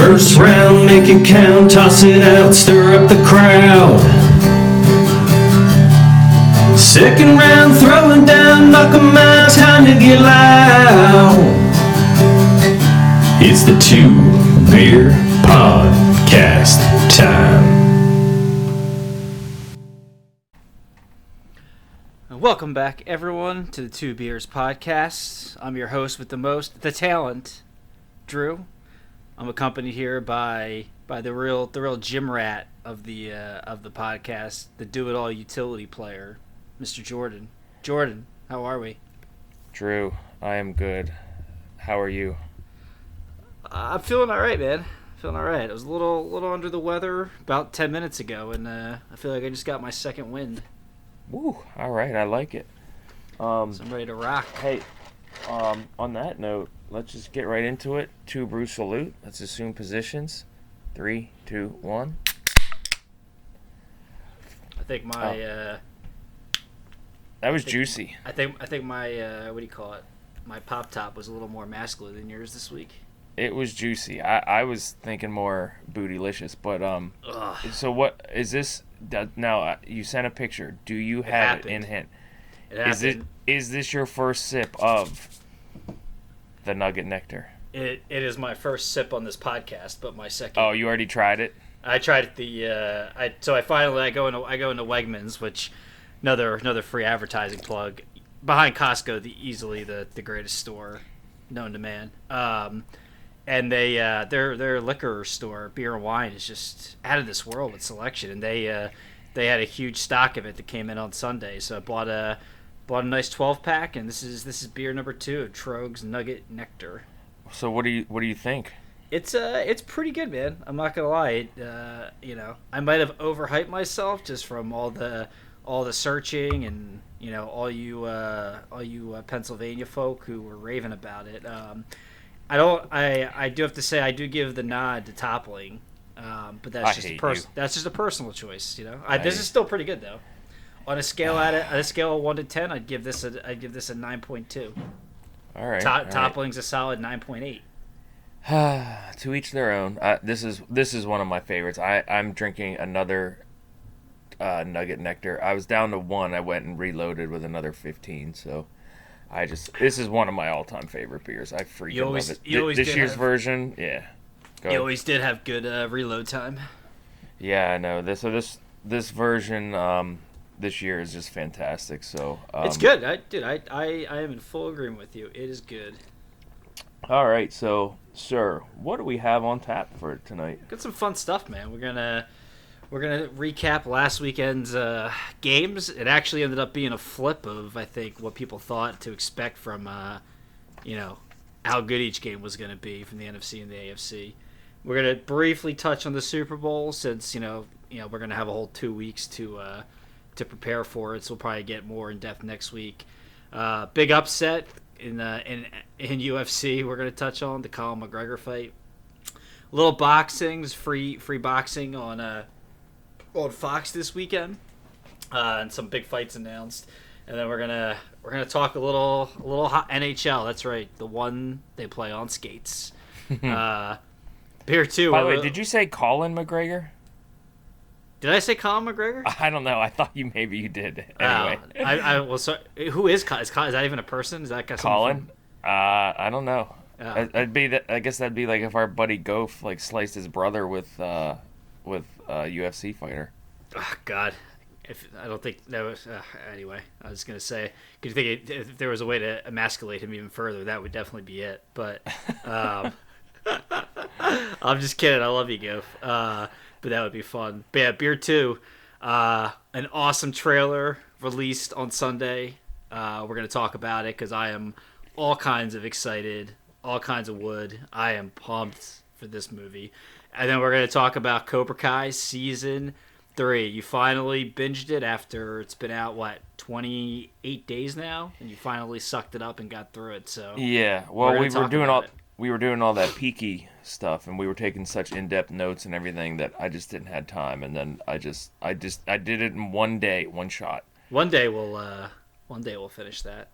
First round, make it count, toss it out, stir up the crowd. Second round, throw it down, knock 'em out, time to get loud. It's the Two Beer Podcast time. Welcome back, everyone, to the Two Beers Podcast. I'm your host with the most, the talent, Drew. I'm accompanied here by the real gym rat of the podcast, the do-it-all utility player, Mr. Jordan. Jordan, how are we? Drew, I am good. How are you? I'm feeling all right, man. Feeling all right. I was a little under the weather about 10 minutes ago, and I feel like I just got my second wind. Woo! All right, I like it. So I'm ready to rock. Hey, on that note, let's just get right into it. Two brew salute. Let's assume positions. 3, 2, 1. I think my that was juicy. I think my what do you call it? My pop top was a little more masculine than yours this week. It was juicy. I was thinking more bootylicious, but Ugh. So what is this? Now you sent a picture. Do you have it in hand? Is this your first sip of the Nugget Nectar? It is my first sip on this podcast, but my second. Oh, you already tried it? I tried it I go into Wegmans, which another free advertising plug behind Costco, easily the greatest store known to man. And they their liquor store, beer and wine, is just out of this world with selection, and they had a huge stock of it that came in on Sunday, so I bought a nice 12-pack, and this is beer number 2 of Trog's Nugget Nectar. So what do you think? It's pretty good, man. I'm not gonna lie. I might have overhyped myself just from all the searching and all you Pennsylvania folk who were raving about it. I do have to say I do give the nod to Toppling, but that's just a personal choice. This is still pretty good though. On a scale of 1 to 10, I'd give this a 9.2. All right. Toppling's a solid 9.8. To each their own. This is one of my favorites. I'm drinking another Nugget Nectar. I was down to 1. I went and reloaded with another 15. So this is one of my all-time favorite beers. I freaking love it. This year's version. Yeah. Always did have good reload time. Yeah, I know. This version this year is just fantastic, so it's good. I am in full agreement with you. It is good. All right, so sir, what do we have on tap for tonight? Got some fun stuff, man. We're gonna recap last weekend's games. It actually ended up being a flip of I think what people thought to expect from how good each game was gonna be from the NFC and the AFC. We're gonna briefly touch on the Super Bowl since we're gonna have a whole 2 weeks to prepare for it, so we'll probably get more in depth next week. Big upset in UFC. We're going to touch on the Colin McGregor fight. A little boxing, free boxing on Fox this weekend, and some big fights announced. And then we're gonna talk a little NHL. That's right, the one they play on skates. Beer too. By the way, did you say Colin McGregor? Did I say Colin McGregor? I don't know. I thought you did. Anyway, so who is Colin? Is that even a person? Is that Colin? I don't know. I guess that'd be like if our buddy Goff sliced his brother with a UFC fighter. Oh, God, I don't think that was. Anyway, I was gonna say, could you think if there was a way to emasculate him even further, that would definitely be it. But I'm just kidding. I love you, Goff. But that would be fun. But yeah, Beer 2, an awesome trailer released on Sunday. We're going to talk about it because I am all kinds of excited, all kinds of wood. I am pumped for this movie. And then we're going to talk about Cobra Kai Season 3. You finally binged it after it's been out, 28 days now? And you finally sucked it up and got through it. So yeah, well, we were doing all that peaky stuff, and we were taking such in-depth notes and everything that I just didn't have time. And then I did it in one day, one shot. One day we'll finish that.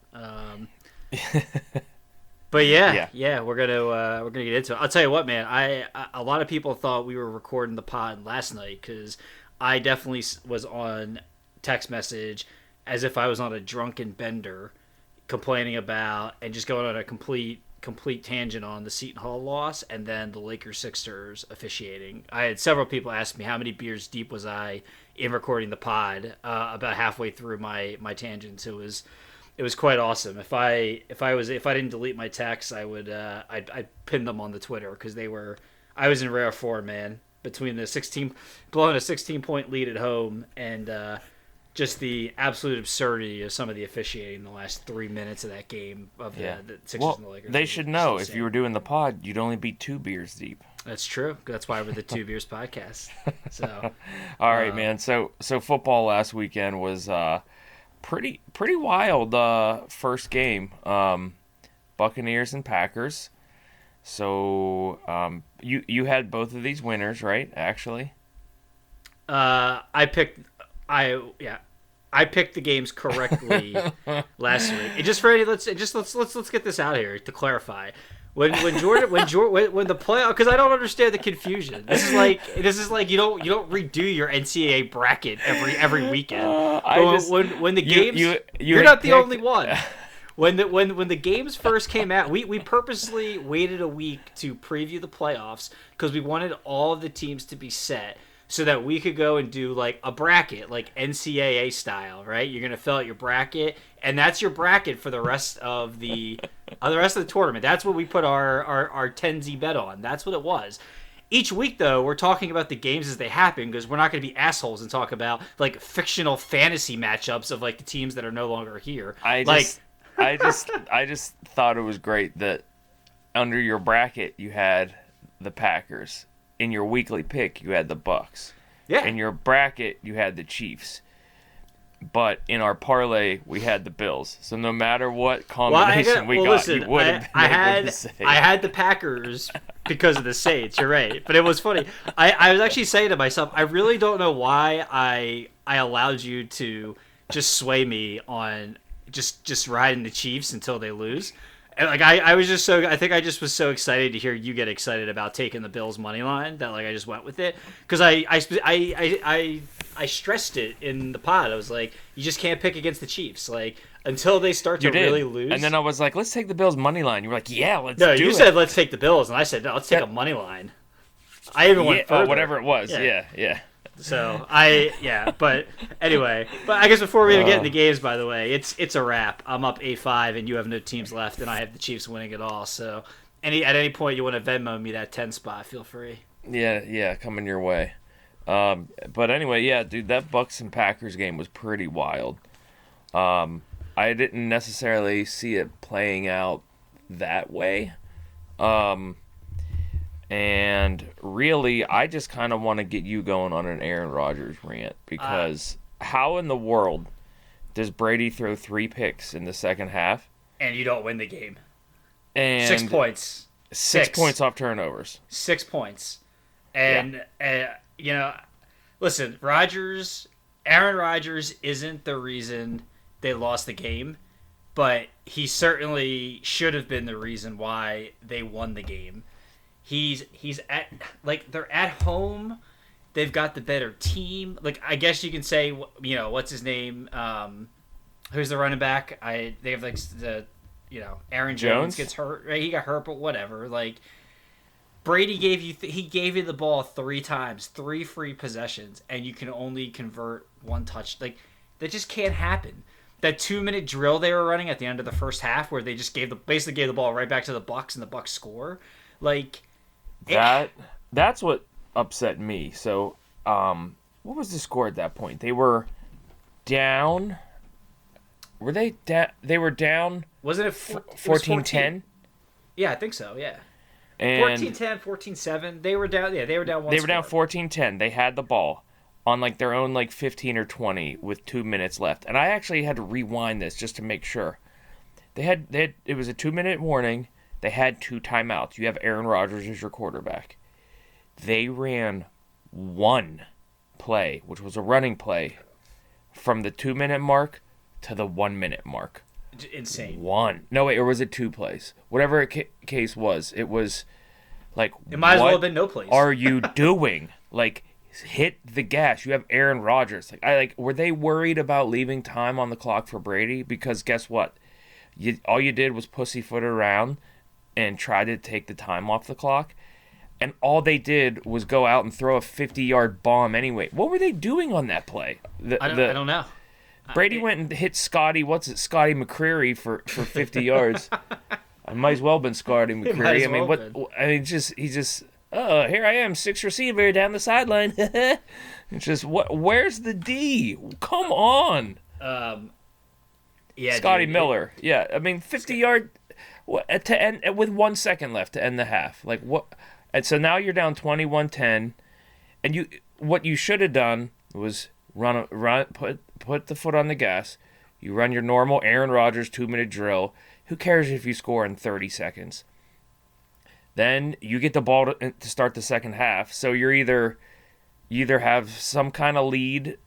But yeah, we're gonna get into it. I'll tell you what, man. A lot of people thought we were recording the pod last night because I definitely was on text message as if I was on a drunken bender, complaining about and just going on a complete tangent on the Seton Hall loss and then the Lakers Sixers officiating. I had several people ask me how many beers deep was I in recording the pod. About halfway through my tangents, it was quite awesome. If I didn't delete my texts, I would I'd pin them on the Twitter because I was in rare form, man. Between the blowing a 16-point lead at home and just the absolute absurdity of some of the officiating in the last 3 minutes of that game of the Sixers and the Lakers. They should know if you were doing the pod, you'd only be two beers deep. That's true. That's why we're the Two Beers podcast. So, all right, man. So football last weekend was pretty wild first game, Buccaneers and Packers. So you had both of these winners, right? Actually, I picked the games correctly last week. And just Freddie, let's get this out here to clarify. When the playoff, because I don't understand the confusion. This is like you don't redo your NCAA bracket every weekend. When the games, you're not the only one. When the games first came out, we purposely waited a week to preview the playoffs because we wanted all of the teams to be set so that we could go and do like a bracket, like NCAA style, right? You're gonna fill out your bracket, and that's your bracket for the rest of the tournament. That's what we put our $10 bet on. That's what it was. Each week, though, we're talking about the games as they happen because we're not going to be assholes and talk about like fictional fantasy matchups of like the teams that are no longer here. I just thought it was great that under your bracket you had the Packers. In your weekly pick, you had the Bucks. Yeah. In your bracket, you had the Chiefs. But in our parlay, we had the Bills. So no matter what combination you would have been able to say. I had the Packers because of the Saints. You're right. But it was funny. I was actually saying to myself, I really don't know why I allowed you to just sway me on just riding the Chiefs until they lose. And like I was just so I think I just was so excited to hear you get excited about taking the Bills money line that like I just went with it because I stressed it in the pod. I was like, you just can't pick against the Chiefs like until they start to really lose. And then I was like, let's take the Bills money line. You were like, yeah, let's do it. No, you said let's take the Bills, and I said no, let's take a money line. I even went further. Whatever it was. Yeah. So but I guess before we even get into games, by the way, it's a wrap. I'm up 8-5, and you have no teams left, and I have the Chiefs winning it all. So at any point you want to Venmo me that 10 spot, feel free. Yeah, coming your way. But anyway, yeah, dude, that Bucks and Packers game was pretty wild. I didn't necessarily see it playing out that way. And really, I just kind of want to get you going on an Aaron Rodgers rant because how in the world does Brady throw three picks in the second half? And you don't win the game. And 6 points. Six points off turnovers. 6 points. And, you know, listen, Aaron Rodgers isn't the reason they lost the game, but he certainly should have been the reason why they won the game. He's at like they're at home, they've got the better team. Like I guess you can say, you know, what's his name? Who's the running back? They have like the, you know, Aaron Jones gets hurt. Right? He got hurt, but whatever. Like Brady gave you he gave you the ball 3 times, 3 free possessions, and you can only convert 1 touch. Like that just can't happen. That 2-minute drill they were running at the end of the first half, where they just basically gave the ball right back to the Bucks and the Bucks score, like. That's what upset me. So, what was the score at that point? They were down. Were they down? They were down. Wasn't it 14-10? Yeah, I think so. Yeah. And 14-10, 14-7. They were down. Yeah, they were down one. They were down 14-10. They had the ball on like their own like 15 or 20 with 2 minutes left. And I actually had to rewind this just to make sure. They had it was a 2-minute warning. They had 2 timeouts. You have Aaron Rodgers as your quarterback. They ran 1 play, which was a running play, from the 2-minute mark to the 1-minute mark. insane. One. No, wait, or was it two plays? Whatever case was, it was like, it might as well have been no plays. Are you doing? Like, hit the gas. You have Aaron Rodgers. Like, were they worried about leaving time on the clock for Brady? Because guess what? All you did was pussyfoot around and try to take the time off the clock. And all they did was go out and throw a 50-yard bomb anyway. What were they doing on that play? I don't know. Brady went and hit Scotty McCreery for 50 yards. I might as well have been Scotty McCreery. I mean, here I am, sixth receiver down the sideline. It's just, where's the D? Come on. Scotty Miller. Yeah, I mean, 50-yard to end with 1 second left to end the half. Like, what? And so now you're down 21-10, and what you should have done was put the foot on the gas. You run your normal Aaron Rodgers 2-minute drill. Who cares if you score in 30 seconds? Then you get the ball to start the second half. So you're either have some kind of lead,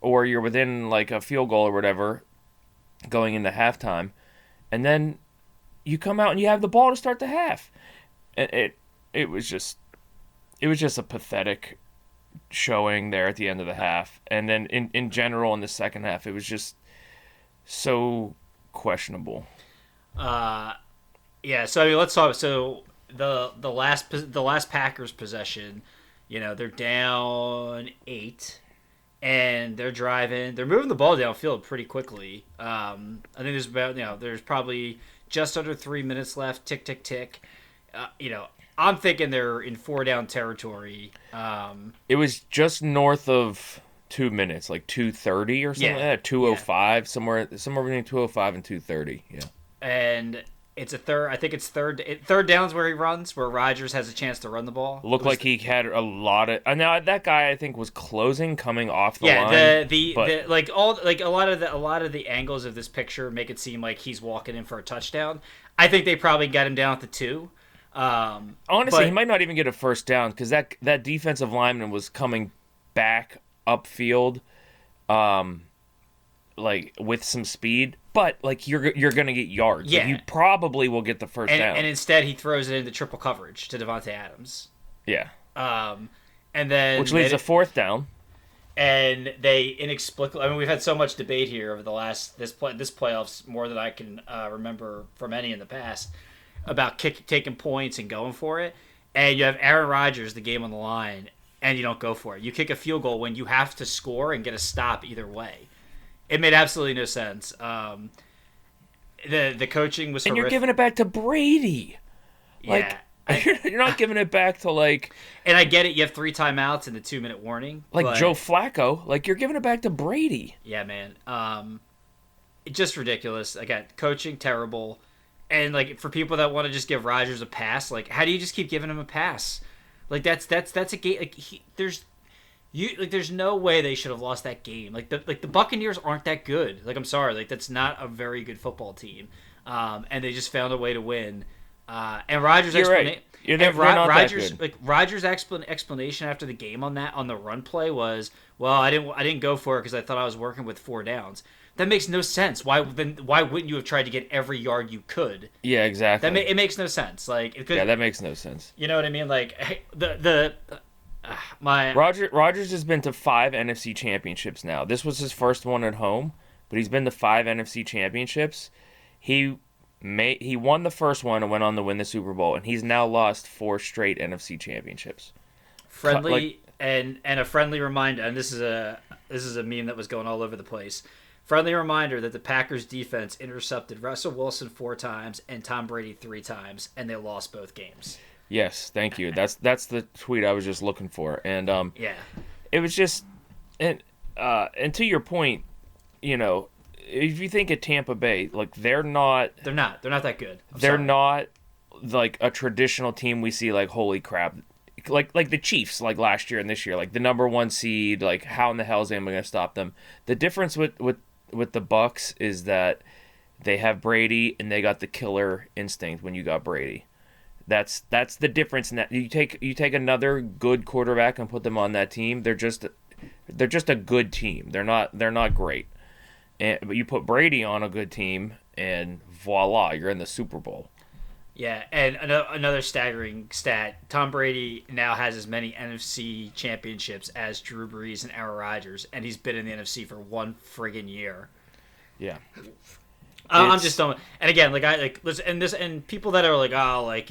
or you're within like a field goal or whatever going into halftime, and then you come out and you have the ball to start the half. It was just a pathetic showing there at the end of the half. And then in general in the second half, it was just so questionable. So I mean, let's talk. So the last Packers possession, you know, they're down 8, and they're driving. They're moving the ball downfield pretty quickly. I think there's probably just under 3 minutes left. Tick, tick, tick. I'm thinking they're in four-down territory. It was just north of 2 minutes, like 2:30 or something. Yeah, 2:05, yeah. somewhere between 2:05 and 2:30. Yeah, and it's a third. I think it's third. Third down's where he runs, where Rodgers has a chance to run the ball. Looked like he had a lot of. Now that guy, I think, was closing, coming off the line. Yeah, a lot of the angles of this picture make it seem like he's walking in for a touchdown. I think they probably got him down at the 2. Honestly, he might not even get a first down because that defensive lineman was coming back upfield, like with some speed. But like you're gonna get yards. Yeah, like, you probably will get the first down. And instead, he throws it into triple coverage to Devontae Adams. Yeah. And then which leads a fourth down. And they inexplicably. I mean, we've had so much debate here over the last this playoffs more than I can remember from any in the past. About taking points and going for it, and you have Aaron Rodgers, the game on the line, and you don't go for it. You kick a field goal when you have to score and get a stop either way. It made absolutely no sense. The coaching was horrific. And you're giving it back to Brady. Yeah. Like, you're not giving it back to, like... And I get it, you have 3 timeouts and the 2-minute warning. Like Joe Flacco, like, you're giving it back to Brady. Yeah, man. Just ridiculous. Again, coaching, terrible. And, like, for people that want to just give Rodgers a pass, like, how do you just keep giving him a pass? Like, that's a game. Like, there's no way they should have lost that game. Like, the Buccaneers aren't that good. Like, I'm sorry. Like, that's not a very good football team. And they just found a way to win. And Rodgers' explanation. You're right. Rodgers' explanation after the game on the run play was, well, I didn't go for it because I thought I was working with 4 downs. That makes no sense. Why wouldn't you have tried to get every yard you could? Yeah, exactly. It makes no sense. Like it could, that makes no sense. You know what I mean? Like Rodgers has been to 5 NFC championships now. This was his first one at home, but he's been to 5 NFC championships. He won the first one and went on to win the Super Bowl, and he's now lost 4 straight NFC championships. Friendly and a friendly reminder, and this is a meme that was going all over the place. Friendly reminder that the Packers defense intercepted Russell Wilson 4 times and Tom Brady 3 times, and they lost both games. Yes, thank you. That's the tweet I was just looking for. And it was just, and to your point, you know, if you think of Tampa Bay, like they're not. They're not that good. Not like a traditional team we see. Like holy crap, like the Chiefs, like last year and this year, like the number 1 seed. Like how in the hell is anyone going to stop them? The difference with the Bucks is that they have Brady and they got the killer instinct when you got Brady. That's the difference in that. You take another good quarterback and put them on that team. They're just a good team. They're not great. But you put Brady on a good team and voila, you're in the Super Bowl. Yeah, and another staggering stat, Tom Brady now has as many NFC championships as Drew Brees and Aaron Rodgers, and he's been in the NFC for one friggin' year. Yeah. I'm just dumb. And again, and people that are like,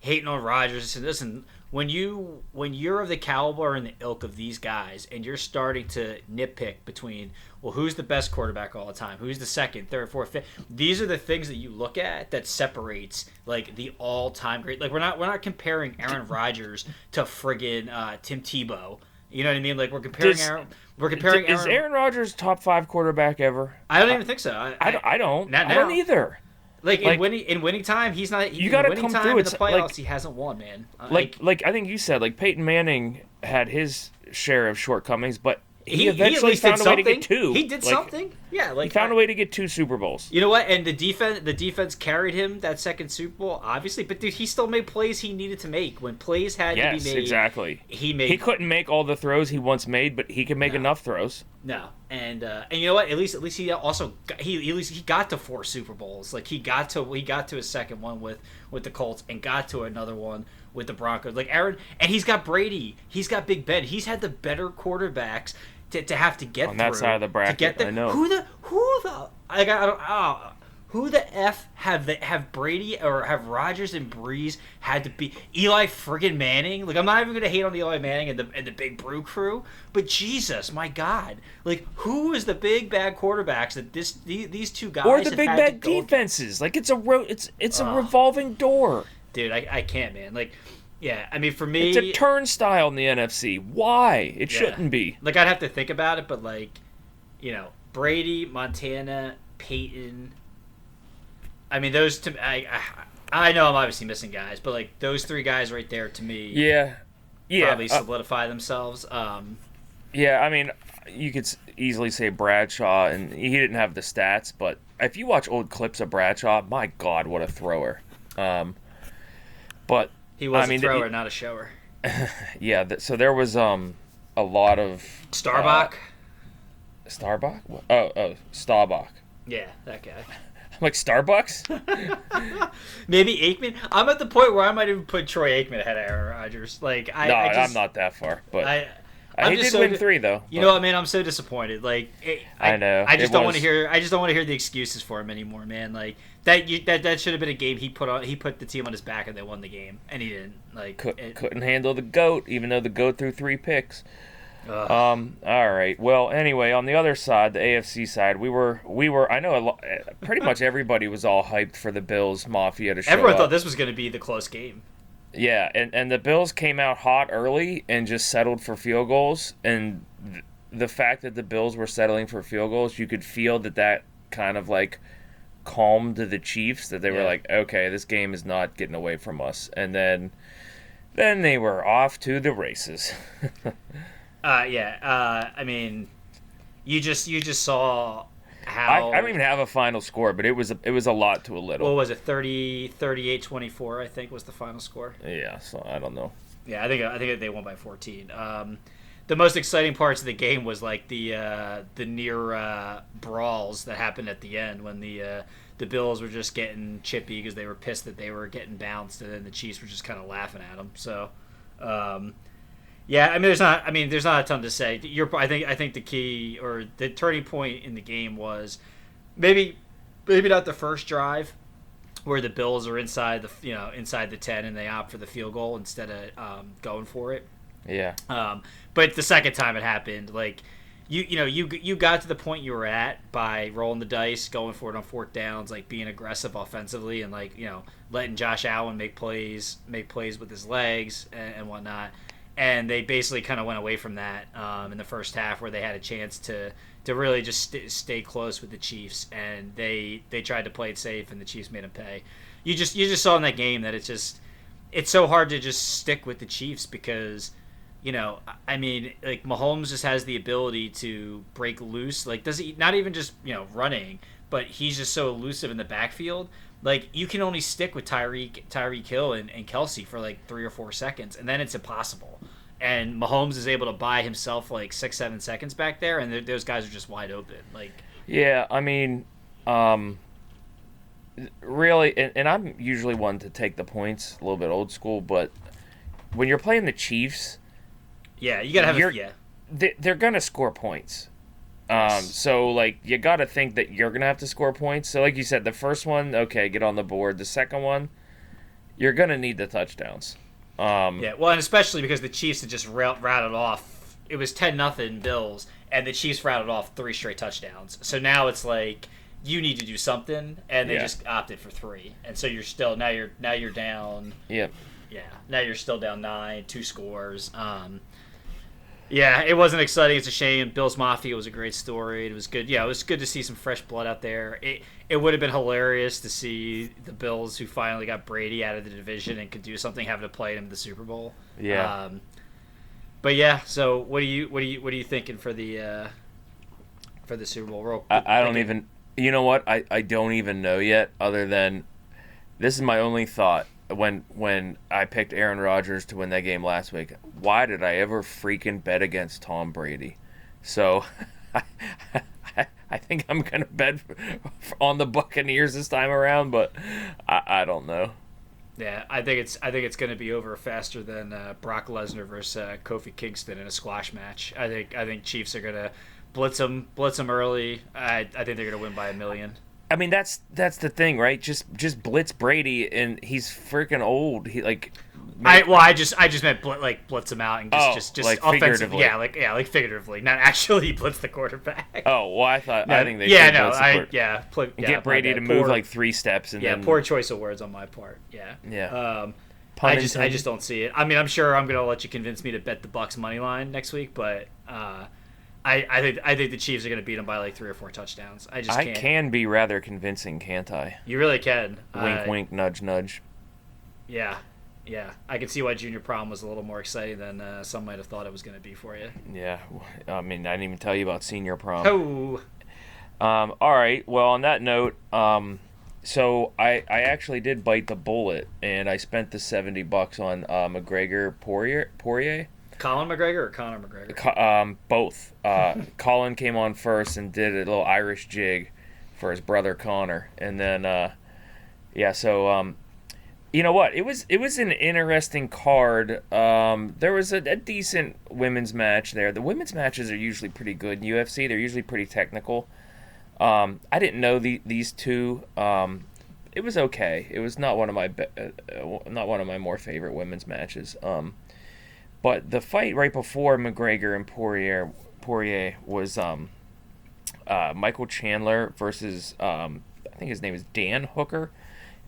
hating on Rodgers, and listen, when you're of the caliber and the ilk of these guys, and you're starting to nitpick between, well, who's the best quarterback all the time? Who's the second, third, fourth, fifth? These are the things that you look at that separates the all-time great. We're not comparing Aaron Rodgers to friggin' Tim Tebow. You know what I mean? Is Aaron Rodgers top five quarterback ever? I don't even think so. I don't. Not now. I don't either. In winning time, he's not. You got to come through. It's in the playoffs. He hasn't won, man. I think you said, Peyton Manning had his share of shortcomings, but he eventually found a way to get two. He did something. Yeah, he found a way to get two Super Bowls. You know what? And the defense carried him that second Super Bowl, obviously. But dude, he still made plays he needed to make when plays had to be made. Exactly. He couldn't make all the throws he once made, but he could make enough throws. No, and you know what? At least he also he got to four Super Bowls. He got to his second one with the Colts and got to another one with the Broncos. Aaron, and he's got Brady. He's got Big Ben. He's had the better quarterbacks. To have to get on that side of the bracket, to get there. I know who the f have Brady or have Rodgers and Breeze had to be Eli friggin' Manning? I'm not even gonna hate on Eli Manning and the Big Brew crew, but Jesus, my God, who is the big bad quarterbacks that these two guys or the big bad defenses? It's a revolving door, dude. I can't, man. Yeah, I mean, for me... It's a turnstile in the NFC. Why? It shouldn't be. I'd have to think about it, but, Brady, Montana, Peyton... I mean, those... I know I'm obviously missing guys, but, those three guys right there, to me... Yeah. Probably solidify themselves. Yeah, I mean, you could easily say Bradshaw, and he didn't have the stats, but if you watch old clips of Bradshaw, my God, what a thrower. But... He was a thrower, not a shower. Yeah, so there was a lot of... Starbuck? Starbuck? Oh, Staubach. Yeah, that guy. I'm like, Starbucks? Maybe Aikman? I'm at the point where I might even put Troy Aikman ahead of Aaron Rodgers. I'm not that far. But he did win three, though. You know what, man? I'm so disappointed. I know. I just don't want to hear the excuses for him anymore, man. That should have been a game he put the team on his back and they won the game, and he didn't. Couldn't handle the GOAT, even though the GOAT threw three picks. All right. Well, anyway, on the other side, the AFC side, we were. I know pretty much everybody was all hyped for the Bills Mafia to show up. Everyone thought this was going to be the close game. Yeah, and the Bills came out hot early and just settled for field goals. And the fact that the Bills were settling for field goals, you could feel that kind of calm to the Chiefs, that they were okay, this game is not getting away from us, and then they were off to the races. I mean, you just saw how I don't even have a final score, but it was a lot to a little. What was it, 38-24 I think was the final score? Yeah, so I don't know. Yeah, I think they won by 14. The most exciting parts of the game was the near brawls that happened at the end when the Bills were just getting chippy because they were pissed that they were getting bounced, and then the Chiefs were just kind of laughing at them. So, I mean, there's not a ton to say. I think the key or the turning point in the game was maybe not the first drive where the Bills are inside the 10 and they opt for the field goal instead of going for it. Yeah. But the second time it happened, you got to the point you were at by rolling the dice, going for it on fourth downs, being aggressive offensively, and letting Josh Allen make plays with his legs and whatnot. And they basically kind of went away from that in the first half, where they had a chance to really just stay close with the Chiefs, and they tried to play it safe, and the Chiefs made them pay. You just saw in that game that it's so hard to just stick with the Chiefs because. Mahomes just has the ability to break loose. Not even just, running, but he's just so elusive in the backfield. You can only stick with Tyreek Hill and Kelsey for 3 or 4 seconds, and then it's impossible. And Mahomes is able to buy himself 6, 7 seconds back there, and those guys are just wide open. Yeah, I mean, really, and I'm usually one to take the points, a little bit old school, but when you're playing the Chiefs, you gotta have they're gonna score points. So, like, you got to think that you're going to have to score points. So, like you said, the first one, okay, get on the board. The second one, you're going to need the touchdowns. Well, and especially because the Chiefs had just rattled off. It was 10-0 Bills, and the Chiefs rattled off 3 straight touchdowns. So now it's like you need to do something, and they just opted for 3. And so you're still now you're down. Now you're still down 9, 2 scores. Yeah, it wasn't exciting. It's a shame. Bills Mafia was a great story. It was good. Yeah, it was good to see some fresh blood out there. It would have been hilarious to see the Bills, who finally got Brady out of the division and could do something, having to play him in the Super Bowl. Yeah. But yeah, so what are you thinking for the Super Bowl? I don't even. You know what? I don't even know yet. Other than this is my only thought. When I picked Aaron Rodgers to win that game last week, why did I ever freaking bet against Tom Brady? So I think I'm going to bet on the Buccaneers this time around, but I don't know. Yeah, I think it's going to be over faster than Brock Lesnar versus Kofi Kingston in a squash match. I think Chiefs are going to blitz them early. I think they're going to win by 1 million. I mean, that's the thing, right? Just blitz Brady, and he's freaking old. He like, I just meant blitz him out and just like offensively, like figuratively, not actually blitz the quarterback. Oh well, get Brady to move like 3 steps, and then, poor choice of words on my part. I just don't see it. I mean, I'm sure I'm gonna let you convince me to bet the Bucks money line next week, but. I think the Chiefs are going to beat them by like 3 or 4 touchdowns. I can be rather convincing, can't I? You really can. Wink, wink, nudge, nudge. Yeah. I can see why Junior Prom was a little more exciting than some might have thought it was going to be for you. Yeah, I mean, I didn't even tell you about Senior Prom. Oh. All right. Well, on that note, so I actually did bite the bullet, and I spent the $70 on McGregor Poirier. Colin McGregor or Conor McGregor? Both. Colin came on first and did a little Irish jig for his brother Conor, and then, you know what? It was an interesting card. There was a decent women's match there. The women's matches are usually pretty good in UFC. They're usually pretty technical. I didn't know these two. It was okay. It was not one of my more favorite women's matches. But the fight right before McGregor and Poirier was Michael Chandler versus, I think his name is Dan Hooker.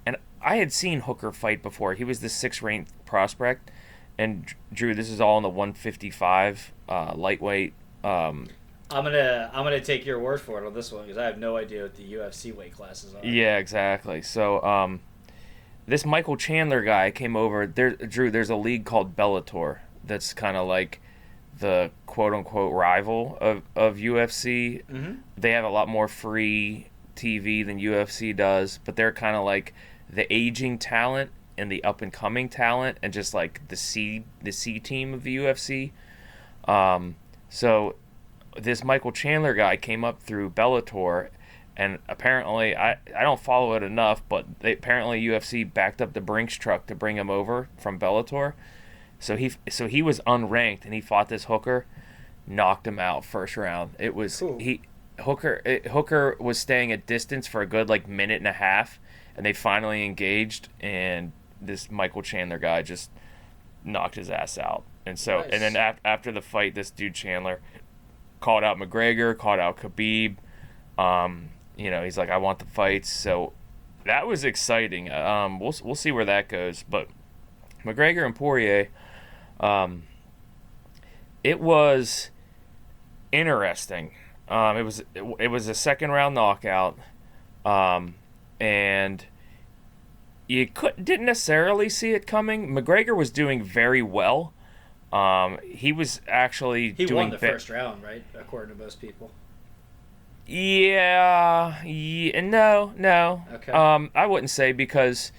And I had seen Hooker fight before. He was the 6th-ranked prospect. And, Drew, this is all in the 155 lightweight. I'm gonna take your word for it on this one because I have no idea what the UFC weight classes are. Yeah, exactly. So this Michael Chandler guy came over. Drew, there's a league called Bellator. That's kind of like the quote-unquote rival of UFC. Mm-hmm. They have a lot more free TV than UFC does, but they're kind of like the aging talent and the up-and-coming talent and just like the C team of the UFC. So this Michael Chandler guy came up through Bellator, and apparently, I don't follow it enough, but apparently UFC backed up the Brinks truck to bring him over from Bellator. So he was unranked, and he fought this Hooker, knocked him out first round. It was cool. Hooker was staying at distance for a good like minute and a half, and they finally engaged, and this Michael Chandler guy just knocked his ass out. And so nice. And then after the fight, this dude Chandler called out McGregor, called out Khabib. He's like, I want the fights. So that was exciting. We'll see where that goes, but. McGregor and Poirier, it was interesting. It was a second round knockout, and you didn't necessarily see it coming. McGregor was doing very well. He won the first round, right? According to most people. Yeah, no. Okay. I wouldn't say because.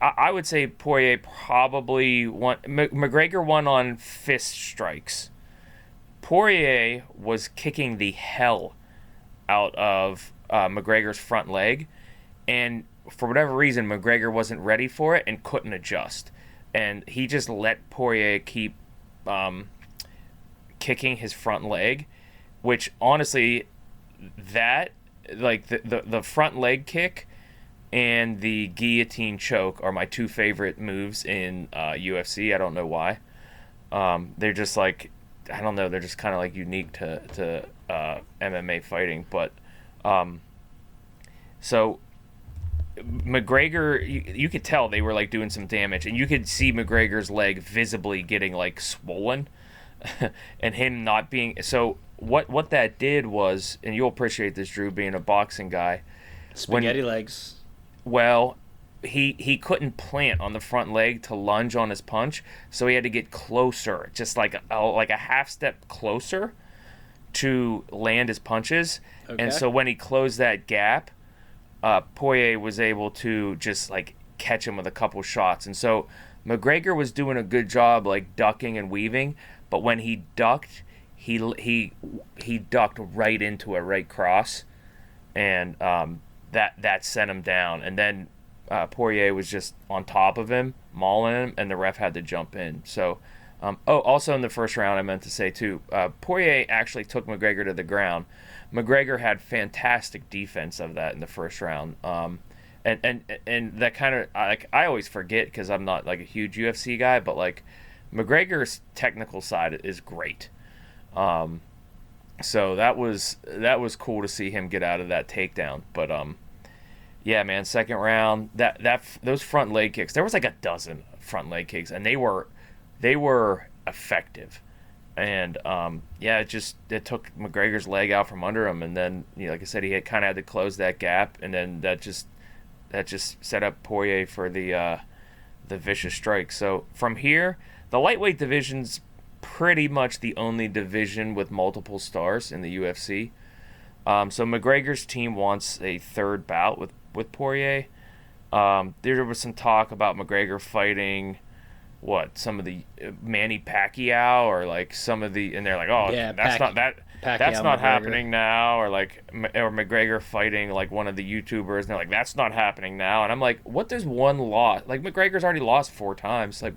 I would say Poirier probably won. McGregor won on fist strikes. Poirier was kicking the hell out of McGregor's front leg, and for whatever reason, McGregor wasn't ready for it and couldn't adjust. And he just let Poirier keep kicking his front leg, which honestly, that, like, the front leg kick and the guillotine choke are my two favorite moves in UFC. I don't know why. They're just like, I don't know, they're just kind of like unique to MMA fighting. But so McGregor, you could tell they were like doing some damage, and you could see McGregor's leg visibly getting like swollen and him not being. So what that did was, and you'll appreciate this, Drew, being a boxing guy. Spaghetti legs. Well, he couldn't plant on the front leg to lunge on his punch, so he had to get closer, just like a half step closer to land his punches. Okay. And so when he closed that gap, Poirier was able to just like catch him with a couple shots. And so McGregor was doing a good job like ducking and weaving, but when he ducked, he ducked right into a right cross, and that sent him down. And then Poirier was just on top of him, mauling him, and the ref had to jump in. So, also in the first round, I meant to say too, Poirier actually took McGregor to the ground. McGregor had fantastic defense of that in the first round, and that kind of, like, I always forget because I'm not like a huge UFC guy, but like McGregor's technical side is great. So that was cool to see him get out of that takedown. But yeah, man, second round, those front leg kicks, there was like a dozen front leg kicks, and they were effective. And yeah, it took McGregor's leg out from under him, and then, you know, like I said, he had to close that gap, and then that just set up Poirier for the vicious strike. So from here, the lightweight division's pretty much the only division with multiple stars in the UFC. So McGregor's team wants a third bout with Poirier. There was some talk about McGregor fighting some of the Manny Pacquiao, or like some of the, and they're like, oh yeah, that's not McGregor. Happening now, or like, or McGregor fighting like one of the YouTubers, and they're like, that's not happening now. And I'm like, what does one loss, like McGregor's already lost 4 times, like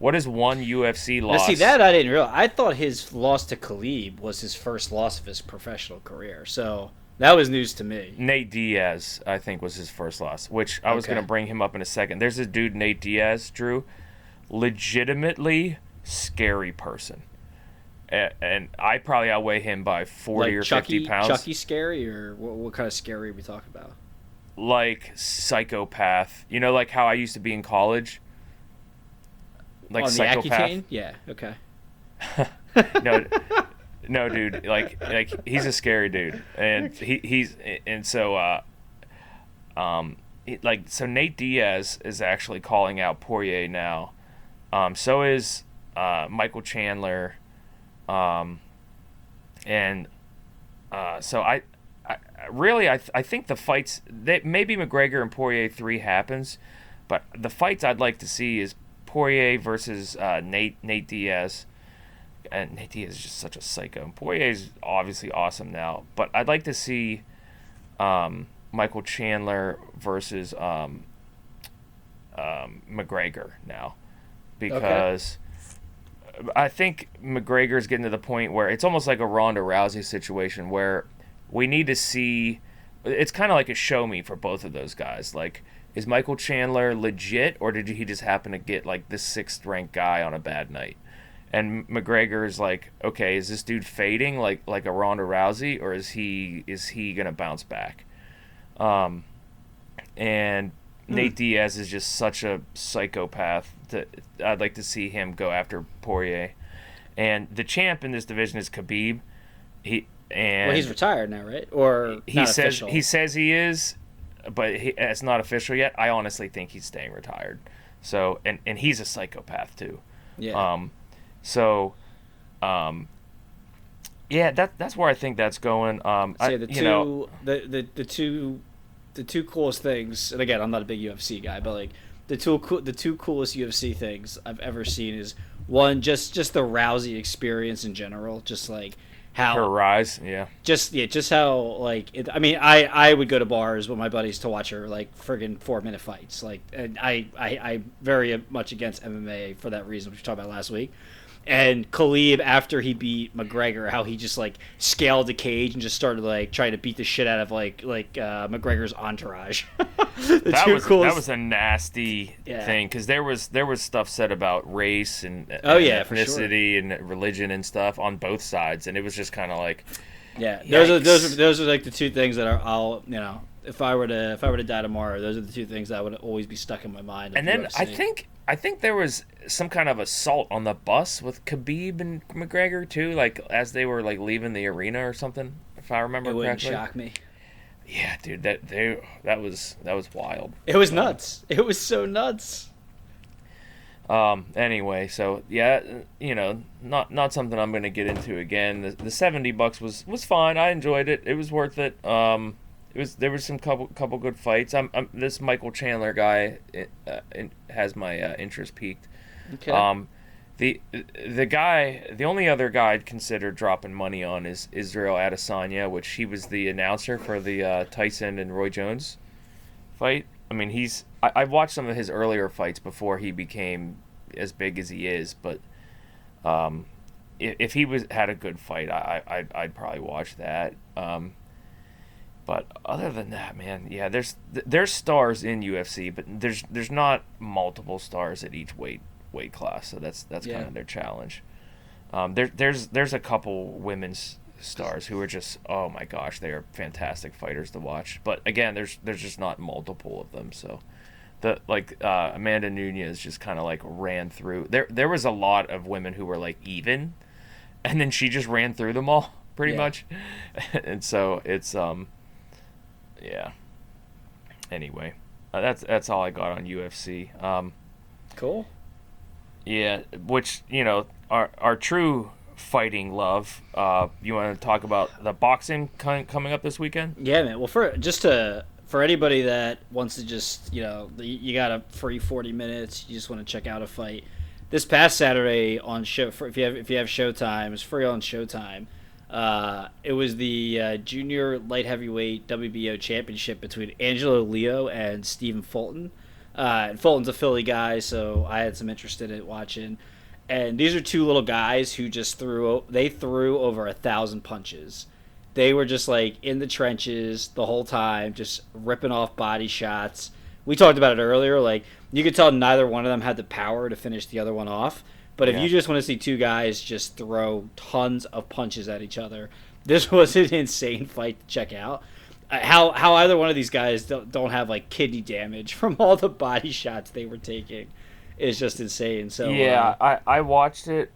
what is one UFC loss? Now, see, that I didn't realize. I thought his loss to Khabib was his first loss of his professional career. So that was news to me. Nate Diaz, I think, was his first loss, which I was going to bring him up in a second. There's this dude, Nate Diaz, Drew, legitimately scary person. And I probably outweigh him by 40 like or Chucky, 50 pounds. Chucky scary, or what kind of scary are we talking about? Like psychopath. You know, like how I used to be in college? Like, oh, psychopath. Yeah, okay. no, dude. Like he's a scary dude, and so Nate Diaz is actually calling out Poirier now. So is Michael Chandler, and so I think the fights that maybe McGregor and Poirier 3 happens, but the fights I'd like to see is Poirier versus Nate Diaz. And Nate Diaz is just such a psycho, and Poirier is obviously awesome now, but I'd like to see Michael Chandler versus McGregor now, because I think McGregor's getting to the point where it's almost like a Ronda Rousey situation, where we need to see, it's kind of like a show me for both of those guys. Like, is Michael Chandler legit, or did he just happen to get like the 6th-ranked guy on a bad night? And McGregor is like, okay, is this dude fading like a Ronda Rousey, or is he gonna bounce back? And Nate Diaz is just such a psychopath that I'd like to see him go after Poirier. And the champ in this division is Khabib. He's retired now, right? Or he says he is. But it's not official yet. I honestly think he's staying retired. So, and he's a psychopath too. Yeah. Yeah, that's where I think that's going. The two coolest things. And again, I'm not a big UFC guy, but like the two coolest UFC things I've ever seen is, one, just the Rousey experience in general. Just like how her rise, just how like it, I mean, I would go to bars with my buddies to watch her like friggin' 4-minute fights. Like, and I'm very much against MMA for that reason, which we talked about last week. And Khabib, after he beat McGregor, how he just like scaled the cage and just started like trying to beat the shit out of like McGregor's entourage. That was a nasty thing, because there was stuff said about race and ethnicity and religion and stuff on both sides, and it was just kind of like, those are like the two things that I'll if I were to die tomorrow, those are the two things that would always be stuck in my mind. And then I think there was some kind of assault on the bus with Khabib and McGregor too, like as they were like leaving the arena or something, if I remember correctly. It wouldn't shock me. Yeah, dude, that was wild. It was nuts. It was so nuts. Anyway, so yeah, not something I'm going to get into again. The $70 was fine. I enjoyed it. It was worth it. There was some couple good fights. I'm this Michael Chandler guy has my interest piqued. Okay. The only other guy I'd consider dropping money on is Israel Adesanya, which he was the announcer for the Tyson and Roy Jones fight. I mean, I've watched some of his earlier fights before he became as big as he is, but if he had a good fight, I'd probably watch that. But other than that, man, yeah, there's stars in UFC, but there's not multiple stars at each weight class, so that's kind of their challenge. There's a couple women's stars who are just, oh my gosh, they are fantastic fighters to watch. But again, there's just not multiple of them. So the Amanda Nunes just kind of like ran through. There was a lot of women who were like even, and then she just ran through them all pretty much. And so it's yeah. Anyway, that's all I got on UFC. Cool. Yeah, which, our true fighting love. You want to talk about the boxing coming up this weekend? Yeah, man. Well, for anybody that wants to just, you got a free 40 minutes, you just want to check out a fight. This past Saturday on show, if you have Showtime, it's free on Showtime. It was the junior light heavyweight WBO championship between Angelo Leo and Stephen Fulton. And Fulton's a Philly guy, so I had some interest in it watching. And these are two little guys who just threw over 1,000 punches. They were just like in the trenches the whole time, just ripping off body shots. We talked about it earlier. Like, you could tell neither one of them had the power to finish the other one off. But if you just want to see two guys just throw tons of punches at each other, this was an insane fight to check out. How either one of these guys don't have like kidney damage from all the body shots they were taking is just insane. So yeah, I watched it.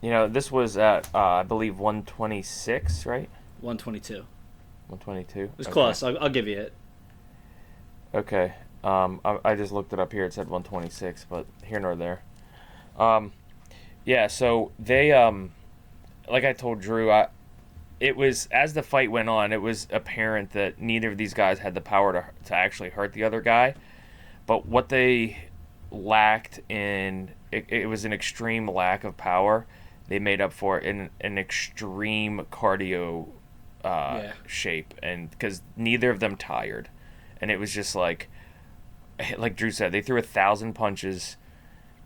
This was at I believe 126, right? 122. 122. It was close. I'll give you it. Okay. I just looked it up here. It said 126, but here nor there. So they, like I told Drew, it was, as the fight went on, it was apparent that neither of these guys had the power to actually hurt the other guy, but what they lacked in, it was an extreme lack of power, they made up for it in an extreme cardio, shape, and, because neither of them tired, and it was just like Drew said, they threw 1,000 punches.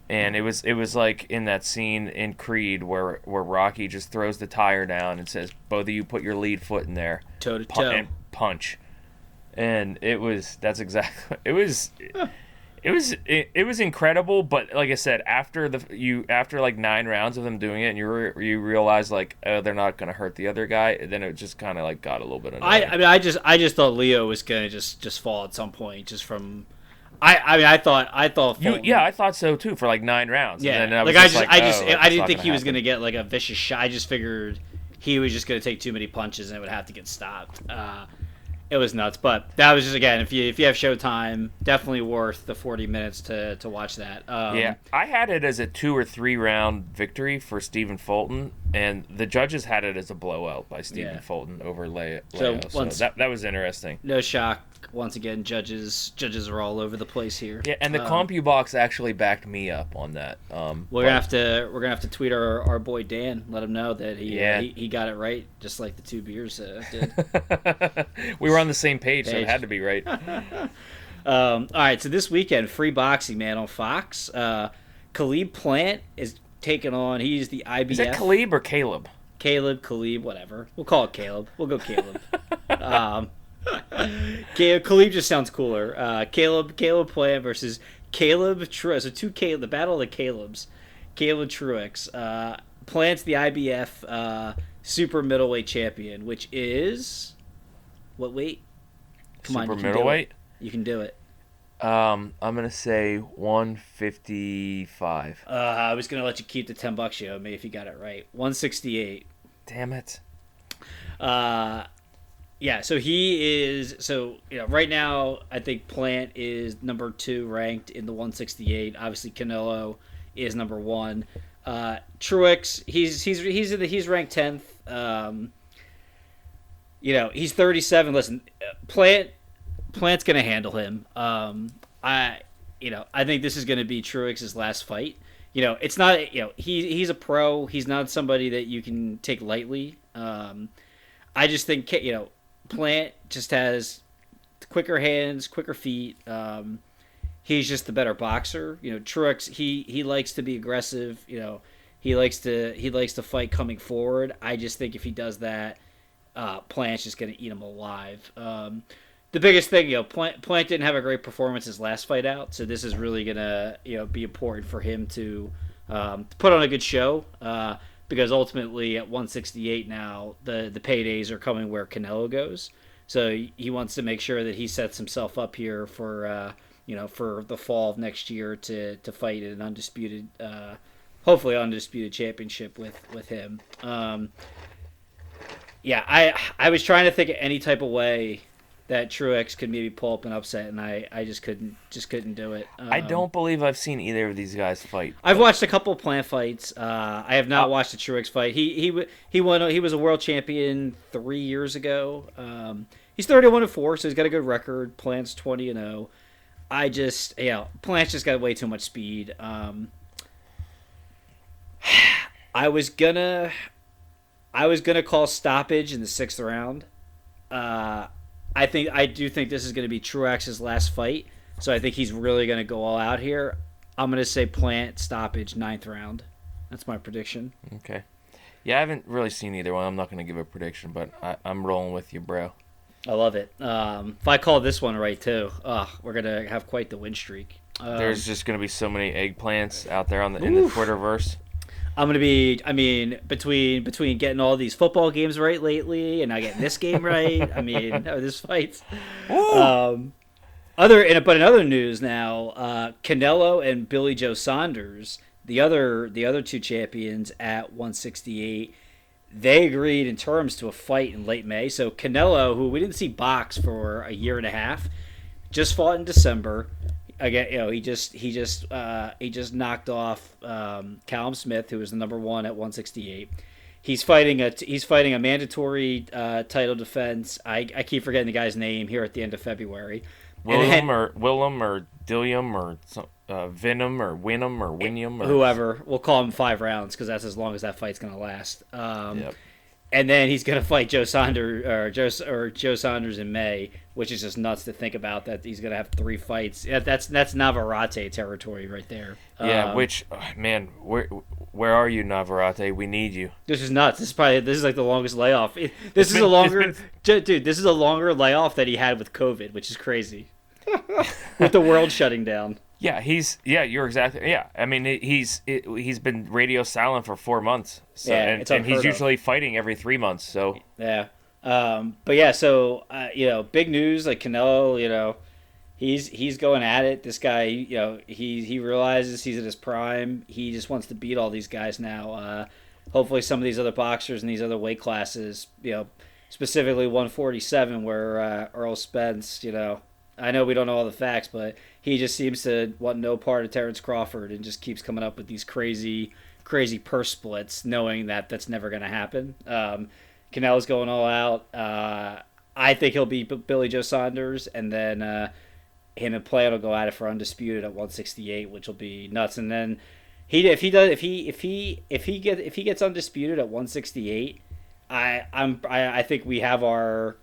And it was like in that scene in Creed where Rocky just throws the tire down and says, "Both of you put your lead foot in there, toe to toe, and punch." And it was incredible. But like I said, after like 9 rounds of them doing it, and you realize like, oh, they're not gonna hurt the other guy. And then it just kind of like got a little bit annoying. I just thought Leo was gonna just fall at some point, just from. I thought. Fulton, I thought so too for like 9 rounds. Yeah, and then I didn't think he was going to get like a vicious shot. I just figured he was just going to take too many punches and it would have to get stopped. It was nuts, but that was just, again, if you have Showtime, definitely worth the 40 minutes to watch that. I had it as a 2 or 3 round victory for Stephen Fulton, and the judges had it as a blowout by Stephen Fulton over Leo. So that was interesting. No shock once again, judges are all over the place here. Yeah, and the CompuBox actually backed me up on that. We're gonna have to tweet our boy Dan, let him know that he got it right, just like the two beers did. We were on the same page. So it had to be right. All right, so this weekend, free boxing, man, on Fox. Caleb Plant is taking on. He's the IBF. Is that Caleb or Caleb? Caleb, whatever. We'll call it Caleb. We'll go Caleb. Caleb just sounds cooler. Caleb Plant versus Caleb Truax. So the battle of the Calebs. Caleb Truax. Plant's the IBF super middleweight champion, which is what weight? Come super on, middleweight. You can do it. I'm going to say 155. I was going to let you keep the $10 you owe me if you got it right. 168. Damn it. So he is... So, you know, right now, I think Plant is number 2 ranked in the 168. Obviously, Canelo is number 1. Truax, he's ranked 10th. He's 37. Listen, Plant's gonna handle him. I think this is gonna be Truax's last fight. It's not. He's a pro. He's not somebody that you can take lightly. I just think Plant just has quicker hands, quicker feet. He's just the better boxer. Truax he likes to be aggressive. He likes to fight coming forward. I just think if he does that, Plant's just gonna eat him alive. The biggest thing, Plant didn't have a great performance his last fight out, so this is really gonna, be important for him to put on a good show, because ultimately at 168 now, the paydays are coming where Canelo goes, so he wants to make sure that he sets himself up here for the fall of next year to fight in an undisputed, hopefully undisputed championship with him. I was trying to think of any type of way that Truax could maybe pull up an upset, and I just couldn't do it. I don't believe I've seen either of these guys fight. I've watched a couple of Plant fights. I have not watched a Truax fight. He won. He was a world champion 3 years ago. He's 31-4, so he's got a good record. Plant's 20-0. Plant's just got way too much speed. I was gonna call stoppage in the 6th round. I do think this is going to be Truax's last fight, so I think he's really going to go all out here. I'm going to say Plant stoppage 9th round. That's my prediction. Okay. Yeah, I haven't really seen either one. I'm not going to give a prediction, but I'm rolling with you, bro. I love it. If I call this one right, too, we're going to have quite the win streak. There's just going to be so many eggplants out there in the Twitterverse. I'm going to be, between getting all these football games right lately and I getting this game right, this fight's. In other news now, Canelo and Billy Joe Saunders, the other two champions at 168, they agreed in terms to a fight in late May. So Canelo, who we didn't see box for a year and a half, just fought in December. Again, he just knocked off Callum Smith, who was the number 1 at 168. He's fighting a mandatory title defense. I keep forgetting the guy's name here at the end of February. Willem or Dilliam or Venom or Winham or Winium or whoever. We'll call him 5 rounds because that's as long as that fight's gonna last. Yep. And then he's gonna fight Joe Saunders in May, which is just nuts to think about that he's gonna have 3 fights. Yeah, that's Navarrete territory right there. Yeah, where are you, Navarrete? We need you. This is nuts. This is like the longest layoff. This is a longer layoff that he had with COVID, which is crazy. With the world shutting down. Yeah, you're exactly. I mean, he's been radio silent for 4 months. So, yeah, and he's usually fighting every 3 months. So yeah, big news like Canelo. He's going at it. This guy, he realizes he's at his prime. He just wants to beat all these guys now. Hopefully, some of these other boxers and these other weight classes, specifically 147, where Errol Spence, I know we don't know all the facts, but he just seems to want no part of Terrence Crawford and just keeps coming up with these crazy, crazy purse splits, knowing that's never going to happen. Canelo's going all out. I think he'll beat Billy Joe Saunders, and then him and Plant will go at it for undisputed at 168, which will be nuts. And then if he gets undisputed at 168, I think we have our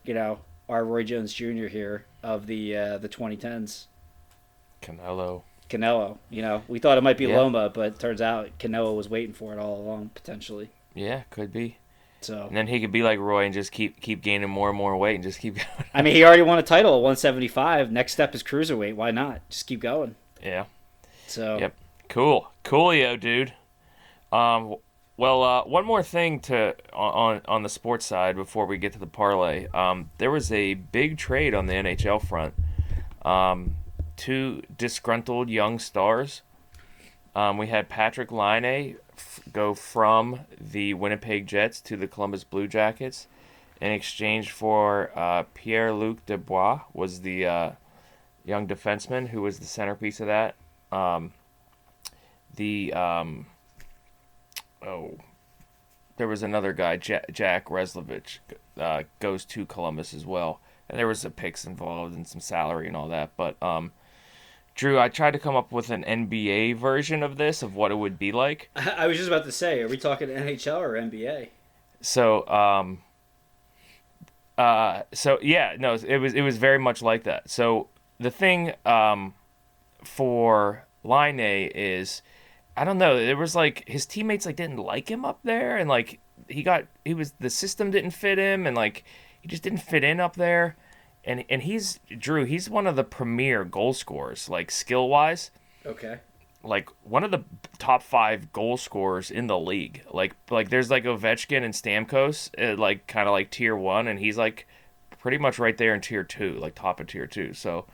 Roy Jones Jr. here of the 2010s. Canelo. You know, we thought it might be Loma, but it turns out Canelo was waiting for it all along, potentially. Yeah, could be. So and then he could be like Roy and just keep gaining more and more weight and just keep going. I mean, he already won a title at 175. Next step is cruiserweight. Why not? Just keep going. Yeah. So. Yep. Cool. Coolio, dude. Well, one more thing on the sports side before we get to the parlay. There was a big trade on the NHL front. Two disgruntled young stars. We had Patrick Laine go from the Winnipeg Jets to the Columbus Blue Jackets in exchange for Pierre-Luc Dubois, was the young defenseman who was the centerpiece of that. There was another guy, Jack Roslovic, goes to Columbus as well. And there was some picks involved and some salary and all that. But, Drew, I tried to come up with an NBA version of this, of what it would be like. I was just about to say, are we talking NHL or NBA? So it was very much like that. So the thing for Line A is, I don't know, there was like his teammates like didn't like him up there, and like the system didn't fit him, and like he just didn't fit in up there. And he's one of the premier goal scorers, like skill-wise. Okay. Like one of the top 5 goal scorers in the league. Like there's like Ovechkin and Stamkos, like kind of like tier 1, and he's like pretty much right there in tier 2, like top of tier 2. So,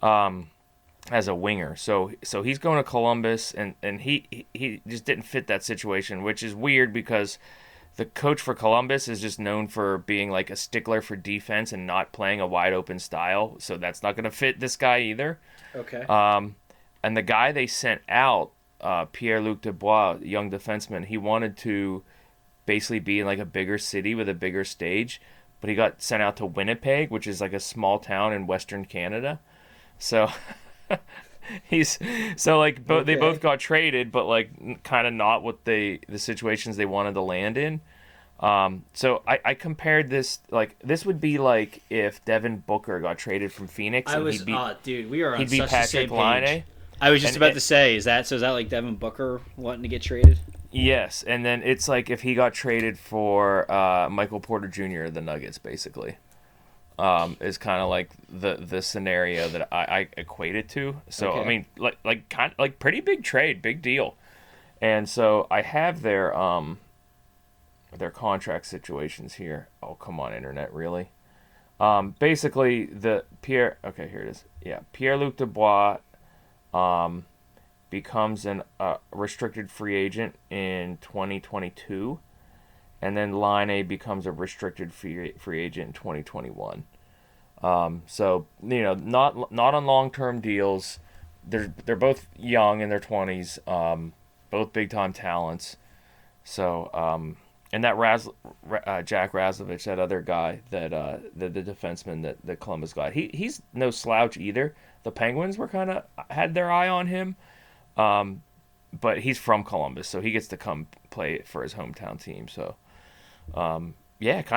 as a winger, so he's going to Columbus, and he just didn't fit that situation, which is weird because the coach for Columbus is just known for being like a stickler for defense and not playing a wide open style, so that's not going to fit this guy either. Okay. And the guy they sent out, Pierre-Luc Dubois, young defenseman, he wanted to basically be in like a bigger city with a bigger stage, but he got sent out to Winnipeg, which is like a small town in Western Canada. So They both got traded, but like kind of not what the situations they wanted to land in. So I compared this, like this would be like if Devin Booker got traded from Phoenix. He'd be on the same page. I was just about to say, is that like Devin Booker wanting to get traded? Yes, and then it's like if he got traded for Michael Porter Jr. the Nuggets, basically. Is kind of like the scenario that I equate it to. So okay. I mean, like pretty big trade, big deal. And so I have their contract situations here. Oh, come on, internet, really? Basically, here it is. Yeah, Pierre-Luc Dubois becomes an restricted free agent in 2022. And then Line A becomes a restricted free agent in 2021. So, you know, not on long-term deals. They're both young in their 20s, both big-time talents. So, and that Jack Roslovic, that other guy, that the defenseman that Columbus got, he's no slouch either. The Penguins were kind of had their eye on him, but he's from Columbus, so he gets to come play for his hometown team. So. Kind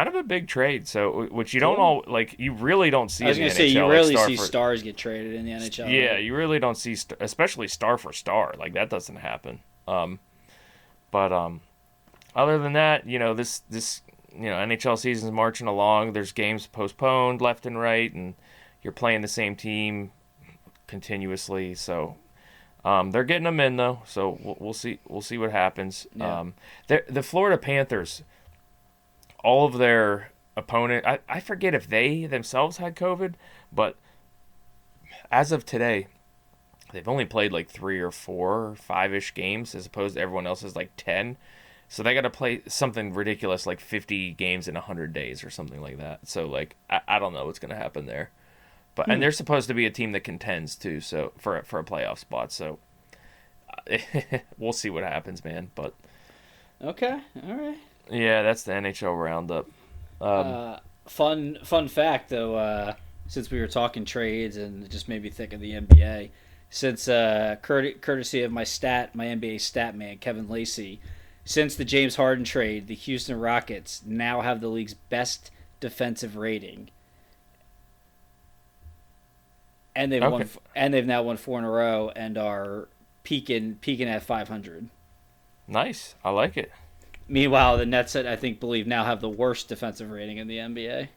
of a big trade. So, which you don't all like. You really don't see. I was going to say, you rarely see stars get traded in the NHL. Yeah, right? You really don't see, especially star for star. Like that doesn't happen. But other than that, you know, this NHL season's marching along. There's games postponed left and right, and you're playing the same team continuously. So. They're getting them in though, so we'll see. We'll see what happens. Yeah. The Florida Panthers, all of their opponent, I forget if they themselves had COVID, but as of today, they've only played like 3 or 4 or 5-ish games as opposed to everyone else's like 10. So they got to play something ridiculous like 50 games in 100 days or something like that. So like I don't know what's going to happen there. But and they're supposed to be a team that contends too, so for a playoff spot. So we'll see what happens, man. But okay, all right. Yeah, that's the NHL roundup. Fun fact, though, since we were talking trades and it just made me think of the NBA, since courtesy of my NBA stat man, Kevin Lacey, since the James Harden trade, the Houston Rockets now have the league's best defensive rating. And they've now won four in a row and are peaking at 500. Nice. I like it. Meanwhile, the Nets, I believe, now have the worst defensive rating in the NBA.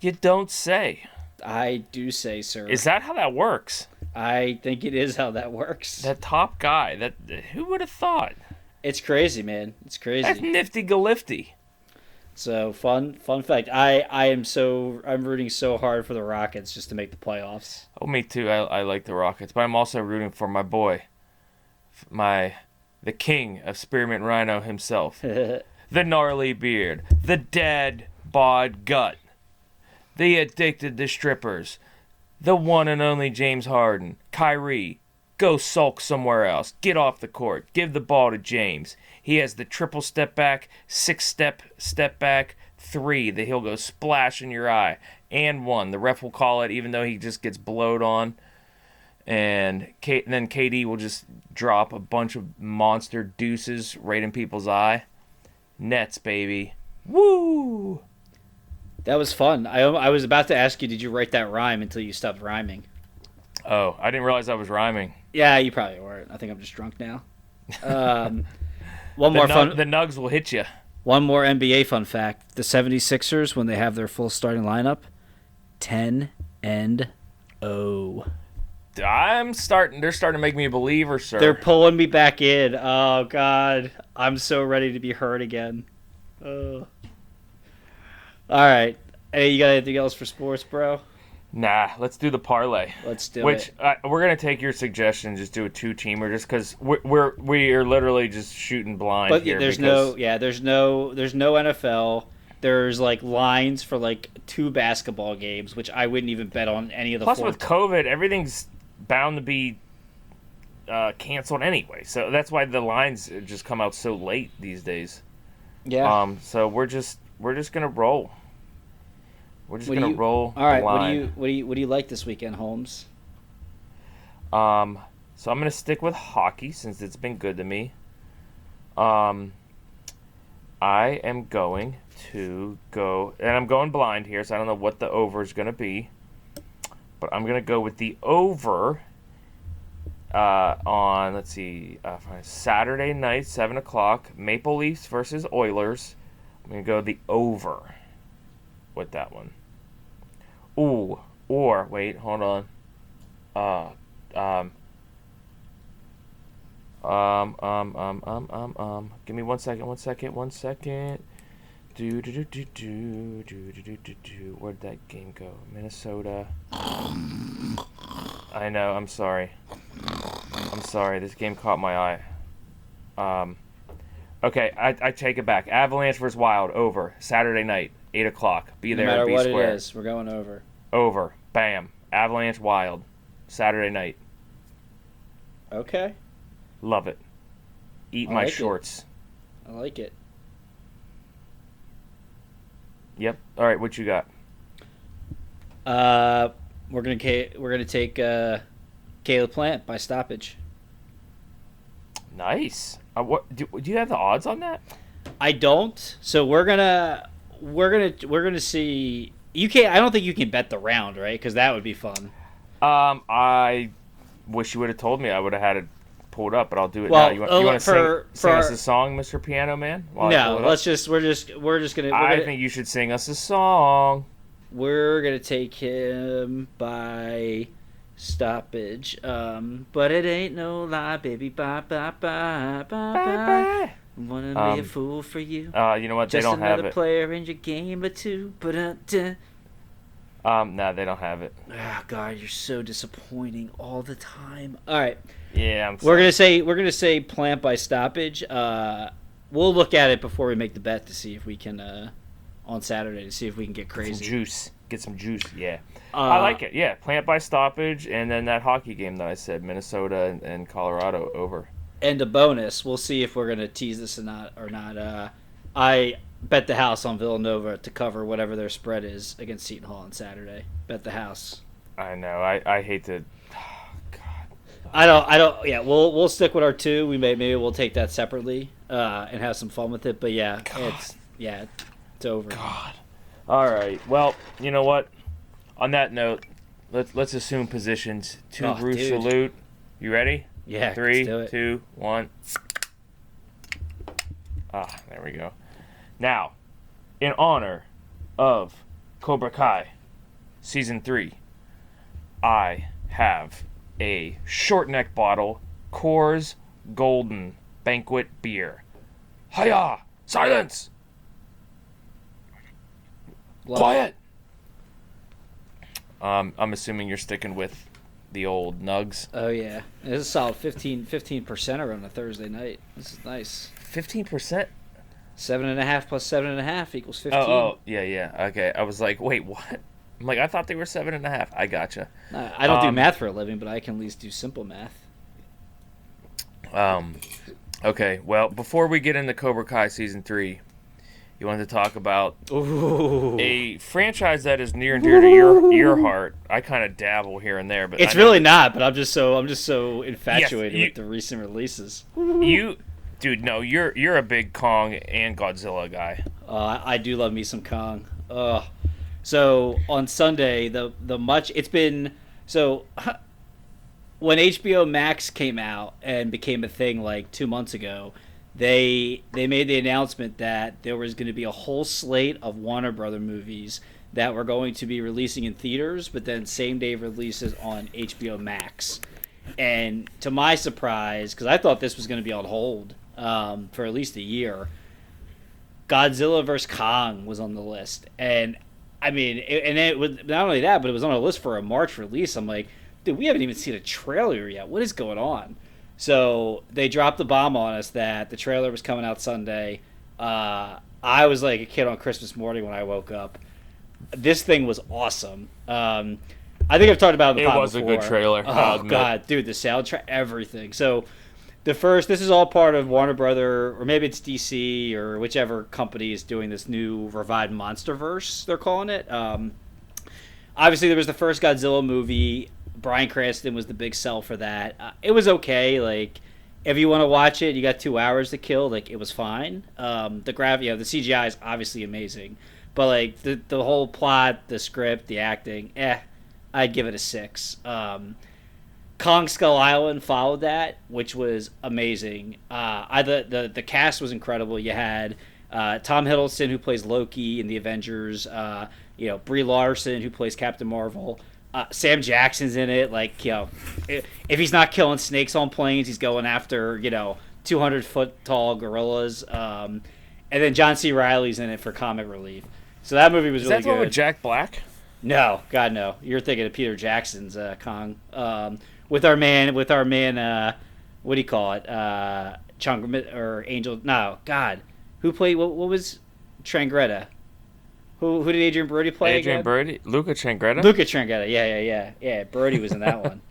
You don't say. I do say, sir. Is that how that works? I think it is how that works. That top guy. Who would have thought? It's crazy, man. It's crazy. That's nifty galifty. So, fun fact. I'm rooting so hard for the Rockets just to make the playoffs. Oh, me too. I like the Rockets. But I'm also rooting for my boy. The king of Spearmint Rhino himself. The gnarly beard. The dead bod gut. The addicted to strippers. The one and only James Harden. Kyrie, go sulk somewhere else. Get off the court. Give the ball to James. He has the triple step back, step back, three that he'll go splash in your eye. And one. The ref will call it even though he just gets blowed on. And then KD will just drop a bunch of monster deuces right in people's eye. Nets, baby. Woo! That was fun. I was about to ask you, did you write that rhyme until you stopped rhyming? Oh, I didn't realize I was rhyming. Yeah, you probably weren't. I think I'm just drunk now. One more fun. The nugs will hit you. One more NBA fun fact. The 76ers, when they have their full starting lineup, 10-0. They're starting to make me a believer, sir. They're pulling me back in. Oh, God. I'm so ready to be hurt again. All right. Hey, you got anything else for sports, bro? Nah, let's do the parlay. Let's do it. We're going to take your suggestion, just do a two-teamer, just because we are literally just shooting blind here. There's no NFL. There's like lines for like two basketball games, which I wouldn't even bet on any of the. Plus, with COVID, everything's bound to be canceled anyway, so that's why the lines just come out so late these days. Yeah. So we're just gonna roll. We're just gonna roll. All right. What do you like this weekend, Holmes? So I'm gonna stick with hockey since it's been good to me. I am going to go, and I'm going blind here, so I don't know what the over is gonna be. But I'm going to go with the over on, Saturday night, 7 o'clock, Maple Leafs versus Oilers. I'm going to go the over with that one. Ooh, or, wait, hold on. Give me one second. Where'd that game go? Minnesota. I know, I'm sorry, this game caught my eye. Okay, I take it back. Avalanche vs. Wild, over. Saturday night, 8 o'clock. Be there at B Square. No matter what it is, we're going over. Over. Bam. Avalanche Wild. Saturday night. Okay. Love it. Eat my shorts. I like it. Yep. All right. What you got? We're gonna take Caleb Plant by stoppage. Nice. What do you have the odds on that? I don't. So we're gonna see. You can't. I don't think you can bet the round, right? Because that would be fun. I wish you would have told me. I would have had it pulled up, but I'll do it now. You want to sing us a song, Mr. Piano Man? No, I think you should sing us a song. We're gonna take him by stoppage. But it ain't no lie, baby. Bye bye bye bye bye. Wanna be a fool for you? You know what? They don't have it. Just another player in your game or two. No, they don't have it. Oh, God, you're so disappointing all the time. All right. Yeah, I'm sorry. We're gonna say Plant by stoppage. We'll look at it before we make the bet to see if we can on Saturday to see if we can get crazy. Get some juice. Yeah, I like it. Yeah, Plant by stoppage, and then that hockey game that I said, Minnesota and Colorado over. And a bonus. We'll see if we're gonna tease this or not. Bet the house on Villanova to cover whatever their spread is against Seton Hall on Saturday. Bet the house. I know. I hate to. Oh, God. I don't. Yeah, we'll stick with our two. We maybe we'll take that separately and have some fun with it. But yeah, it's over. God. All right. Well, you know what? On that note, let's assume positions. Two, salute. You ready? Yeah. 3, 2, 1. Ah, there we go. Now, in honor of Cobra Kai Season 3, I have a short neck bottle Coors Golden Banquet Beer. Hiya! Silence! Love Quiet! It. I'm assuming you're sticking with the old nugs. Oh, yeah. It's a solid 15% on a Thursday night. This is nice. 15%? 7.5 plus 7.5 equals 15. Oh, yeah. Okay, I was like, wait, what? I'm like, I thought they were 7.5. I gotcha. I don't do math for a living, but I can at least do simple math. Okay, well, before we get into Cobra Kai Season 3, you wanted to talk about a franchise that is near and dear to your heart. I kind of dabble here and there, but it's really not. But I'm just so infatuated with the recent releases. Dude, no, you're a big Kong and Godzilla guy. I do love me some Kong. So on Sunday, when HBO Max came out and became a thing like 2 months ago, they made the announcement that there was going to be a whole slate of Warner Brother movies that were going to be releasing in theaters, but then same day releases on HBO Max. And to my surprise, because I thought this was going to be on hold for at least a year, Godzilla vs. Kong was on the list. And I mean, and it was not only that, but it was on a list for a March release. I'm like, dude, we haven't even seen a trailer yet. What is going on? So they dropped the bomb on us that the trailer was coming out Sunday. I was like a kid on Christmas morning when I woke up. This thing was awesome. I think I've talked about it before. It was a good trailer. Oh, God, dude, the soundtrack, everything. So this is all part of Warner Brother, or maybe it's DC, or whichever company is doing this new revived Monsterverse, they're calling it. Obviously, there was the first Godzilla movie. Bryan Cranston was the big sell for that. It was okay. Like, if you want to watch it, you got 2 hours to kill. Like, it was fine. The CGI is obviously amazing. But, like, the whole plot, the script, the acting, I'd give it a 6. Kong Skull Island followed that, which was amazing. The cast was incredible. You had Tom Hiddleston, who plays Loki in the Avengers. Brie Larson, who plays Captain Marvel. Sam Jackson's in it. Like, you know, if he's not killing snakes on planes, he's going after 200-foot-tall gorillas. And then John C. Reilly's in it for comic relief. So that movie was really good. Is that the one with Jack Black? No, God, no. You're thinking of Peter Jackson's Kong. With our man, what do you call it? Changreta or Angel? No, God, who played? What was Changreta? Who did Adrian Brody play? Adrian again? Brody, Luca Changreta. Yeah. Brody was in that one.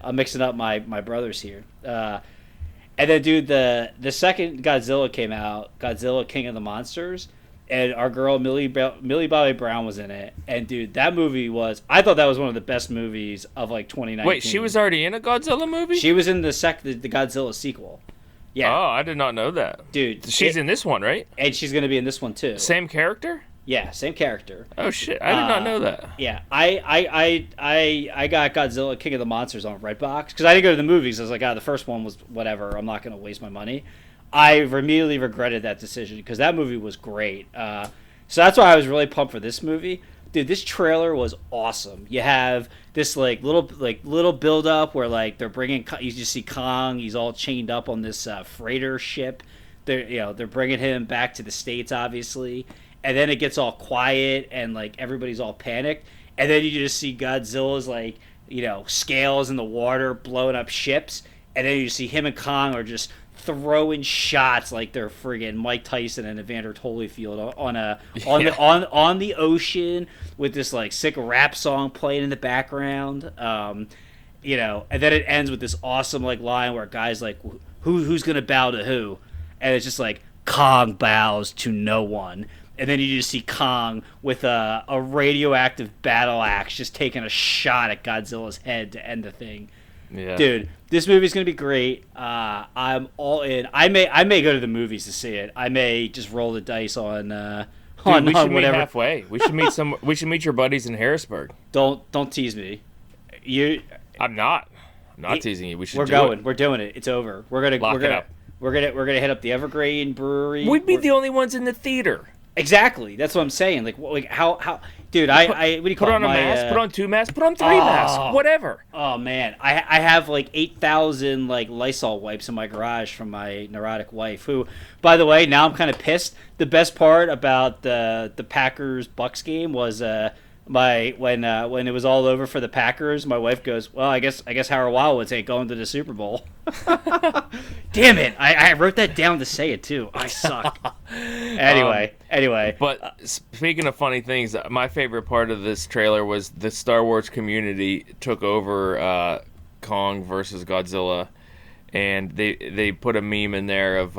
I'm mixing up my brothers here. And then, dude, the second Godzilla came out, Godzilla King of the Monsters. And our girl Millie Bobby Brown was in it, and dude, that movie was—I thought that was one of the best movies of like 2019. Wait, she was already in a Godzilla movie? She was in the Godzilla sequel. Yeah. Oh, I did not know that, dude. She's in this one, right? And she's gonna be in this one too. Same character? Yeah, same character. Oh shit, I did not know that. Yeah, I got Godzilla King of the Monsters on Redbox because I didn't go to the movies. I was like, the first one was whatever. I'm not gonna waste my money. I immediately regretted that decision because that movie was great. So that's why I was really pumped for this movie. Dude, this trailer was awesome. You have this little build up where like they're bringing you just see Kong. He's all chained up on this freighter ship. They're bringing him back to the States, obviously. And then it gets all quiet and like everybody's all panicked. And then you just see Godzilla's like scales in the water blowing up ships. And then you see him and Kong are just throwing shots like they're friggin' Mike Tyson and Evander Holyfield on the ocean with this like sick rap song playing in the background, and then it ends with this awesome like line where a guy's like, who's gonna bow to who, and it's just like Kong bows to no one. And then you just see Kong with a radioactive battle axe just taking a shot at Godzilla's head to end the thing. Yeah. Dude, this movie's going to be great. I'm all in. I may go to the movies to see it. I may just roll the dice on whatever. Meet halfway. We should meet we should meet your buddies in Harrisburg. Don't tease me. I'm not teasing you. We're doing it. It's over. We're gonna hit up the Evergreen Brewery. We'd be the only ones in the theater. Exactly. That's what I'm saying. Like how dude, I what do you call it? Put on a mask, put on two masks, put on three masks, whatever. Oh man. I have like 8,000 like Lysol wipes in my garage from my neurotic wife, who, by the way, now I'm kind of pissed. The best part about the Packers Bucks game was when it was all over for the Packers, my wife goes, "Well, I guess Howard Wildwood's ain't going to the Super Bowl." Damn it! I wrote that down to say it too. I suck. Anyway. But speaking of funny things, my favorite part of this trailer was the Star Wars community took over Kong versus Godzilla, and they put a meme in there of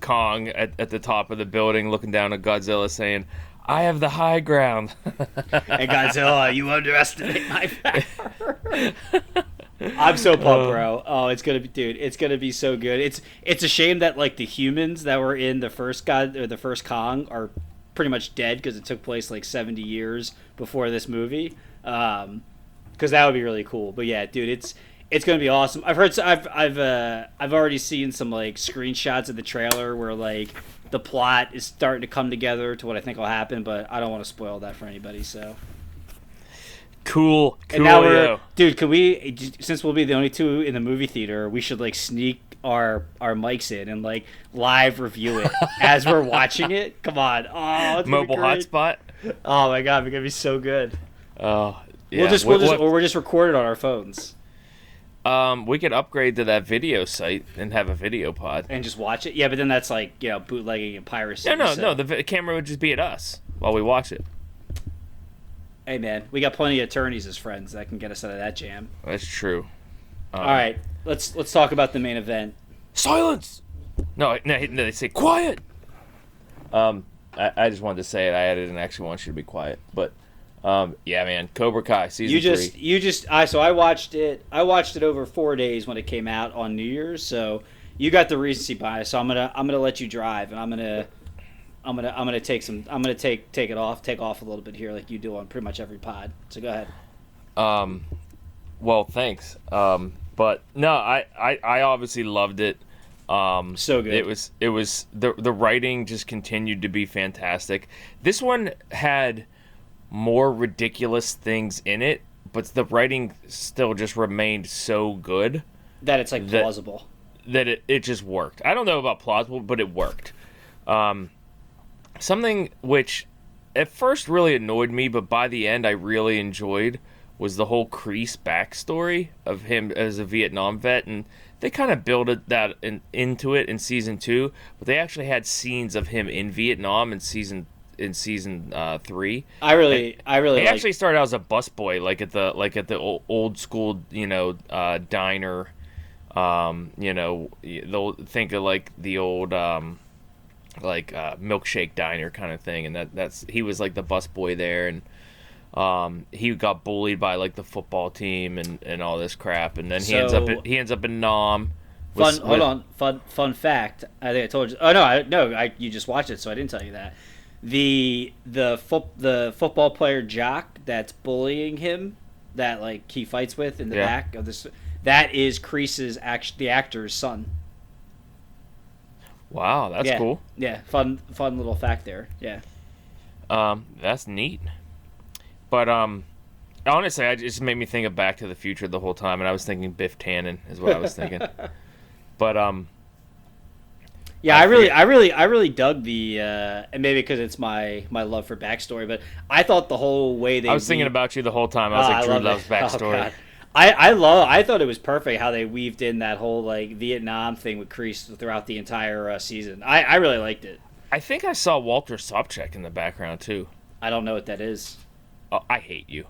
Kong at the top of the building looking down at Godzilla saying, "I have the high ground." And Godzilla, you underestimate my power. I'm so pumped, bro. Oh, it's gonna be so good. It's a shame that like the humans that were in the first God or the first Kong are pretty much dead because it took place like 70 years before this movie. Because that would be really cool. But yeah, dude, it's gonna be awesome. I've already seen some like screenshots of the trailer where like the plot is starting to come together to what I think will happen, but I don't want to spoil that for anybody. So cool. And now dude, can we, since we'll be the only two in the movie theater, we should like sneak our mics in and like live review it as we're watching it. Come on. Oh, mobile hotspot. Oh my God, we're gonna be so good. Oh, yeah. We'll just record it on our phones. We could upgrade to that video site and have a video pod and just watch it. Yeah, but then that's like, you know, bootlegging and piracy. No. The camera would just be at us while we watch it. Hey, man, we got plenty of attorneys as friends that can get us out of that jam. That's true. All right, let's talk about the main event. Silence. No, they say quiet. I just wanted to say it. I added an extra one. Should be quiet, but. Yeah, man, Cobra Kai season three. I watched it over 4 days when it came out on New Year's. So you got the recency bias. So I'm gonna let you drive, and I'm gonna take some. I'm gonna take off a little bit here, like you do on pretty much every pod. So go ahead. Well, thanks. But no, I obviously loved it. So good. It was the writing just continued to be fantastic. This one had more ridiculous things in it, but the writing still just remained so good that it's like plausible, that it just worked. I don't know about plausible, but it worked. Something which at first really annoyed me, but by the end I really enjoyed, was the whole Kreese backstory of him as a Vietnam vet, and they kind of built that into it in season 2, but they actually had scenes of him in Vietnam in season 3. He actually started out as a busboy, like at the old school, diner, they'll think of like the old milkshake diner kind of thing, and that's he was like the busboy there, and he got bullied by like the football team and all this crap, and then he ends up in Nam. Fun fact, I think I told you. Oh no, you just watched it, so I didn't tell you that. The football player jock that's bullying him, that like he fights with in the back of this, that is Kreese's the actor's son. Wow, that's cool. Yeah, fun little fact there. Yeah, that's neat. But honestly, it just made me think of Back to the Future the whole time, and I was thinking Biff Tannen is what I was thinking. But yeah, I really dug the, and maybe because it's my love for backstory, but I thought the whole way I was thinking about you the whole time. I was like, Drew loves backstory. Oh, I thought it was perfect how they weaved in that whole like Vietnam thing with Kreese throughout the entire season. I really liked it. I think I saw Walter Sobchak in the background too. I don't know what that is. Oh, I hate you,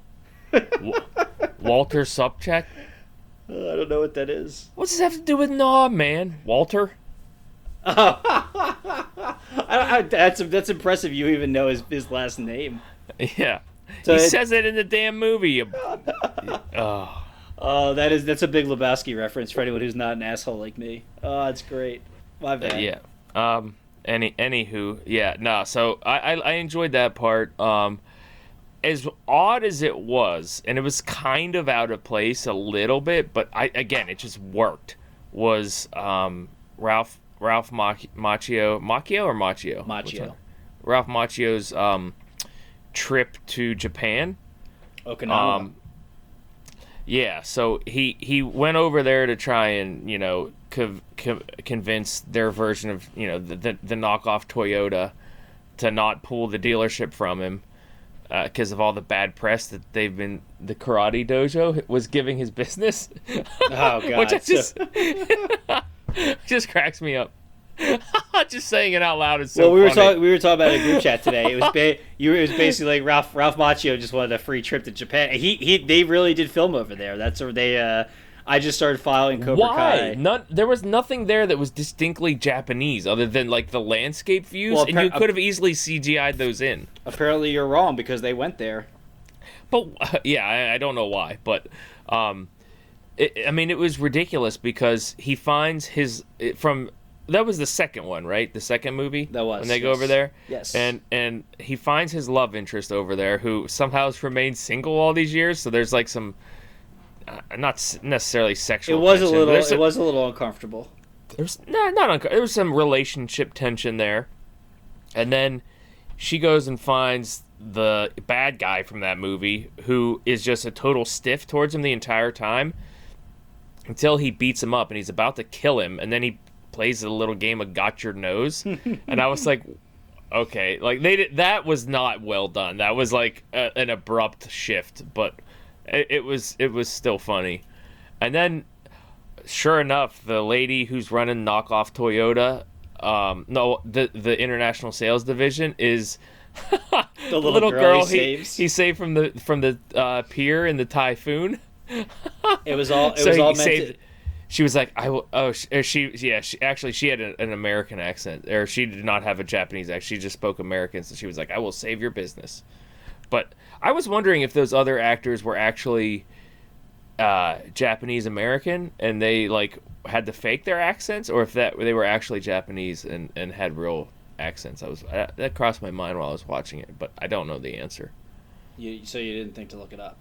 Walter Sobchak. I don't know what that is. What does this have to do with Nam, man? Walter. Oh. That's impressive. You even know his last name. Yeah, so he says it in the damn movie. Oh. That's a Big Lebowski reference for anyone who's not an asshole like me. Oh, that's great. My bad. Anywho, yeah. No. So I enjoyed that part. As odd as it was, and it was kind of out of place a little bit, but it just worked. Was Ralph Macchio? Macchio. Ralph Macchio's trip to Japan. Okinawa. Yeah, so he went over there to try and, convince their version of, the knockoff Toyota to not pull the dealership from him because of all the bad press that the karate dojo was giving his business. Oh, God. Which just cracks me up. Just saying it out loud is so funny. Well, we were talking about it in a group chat today. It was basically like Ralph Macchio just wanted a free trip to Japan. They really did film over there. That's where they. I just started following Cobra Kai. There was nothing there that was distinctly Japanese other than like the landscape views, well, and you could have easily CGI'd those in. Apparently, you're wrong because they went there. But I don't know why, but. It was ridiculous because he finds his from. That was the second one, right? The second movie? That was. When they go over there? Yes. And he finds his love interest over there who somehow has remained single all these years. So there's like some, not necessarily sexual tension. It was a little uncomfortable. There was some relationship tension there. And then she goes and finds the bad guy from that movie who is just a total stiff towards him the entire time until he beats him up and he's about to kill him. And then he plays a little game of got your nose, and I was like, okay, like that was not well done. That was like an abrupt shift, but it was still funny. And then, sure enough, the lady who's running knockoff Toyota, the international sales division is the little girl he saved from the pier in the typhoon. She was like, she had an American accent, or she did not have a Japanese accent. She just spoke American, so she was like, I will save your business. But I was wondering if those other actors were actually Japanese American, and they like had to fake their accents, or if they were actually Japanese and had real accents. That crossed my mind while I was watching it, but I don't know the answer. So you didn't think to look it up?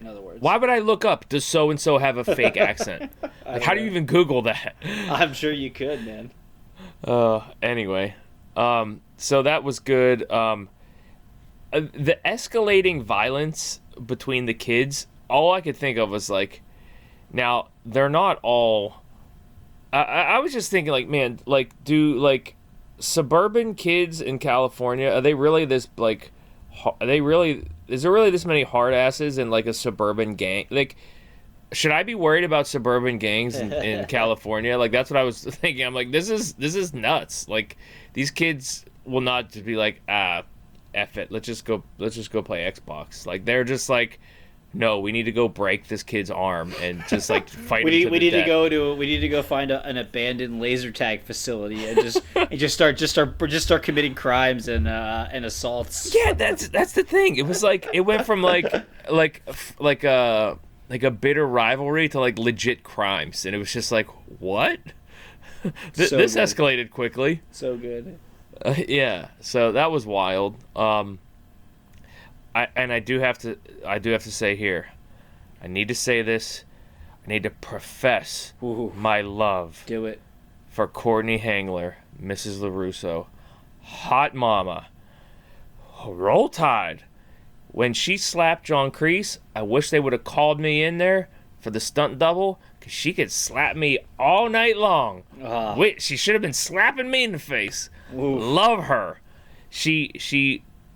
In other words, why would I look up, does so-and-so have a fake accent? Like, how do you even Google that? I'm sure you could, man. Anyway, so that was good. The escalating violence between the kids, all I could think of was like, now, they're not all... I was just thinking, like, man, like, do, like, suburban kids in California, are they really this, like... Is there really this many hard asses in like a suburban gang? Like, should I be worried about suburban gangs in California? Like, that's what I was thinking. I'm like, this is nuts. Like, these kids will not just be like, F it, let's just go play Xbox. Like, they're just like, no, we need to go break this kid's arm and just like fight. We need to go find an abandoned laser tag facility and just start committing crimes and assaults. Yeah, that's the thing. It was like it went from like a bitter rivalry to like legit crimes, and it was just like, what? This escalated quickly. So good. Yeah. So that was wild. I do have to say here, I need to say this. I need to profess my love. Do it. For Courtney Henggeler, Mrs. LaRusso, hot mama. Roll Tide. When she slapped John Kreese, I wish they would have called me in there for the stunt double, because she could slap me all night long. Wait, she should have been slapping me in the face. Oof. Love her.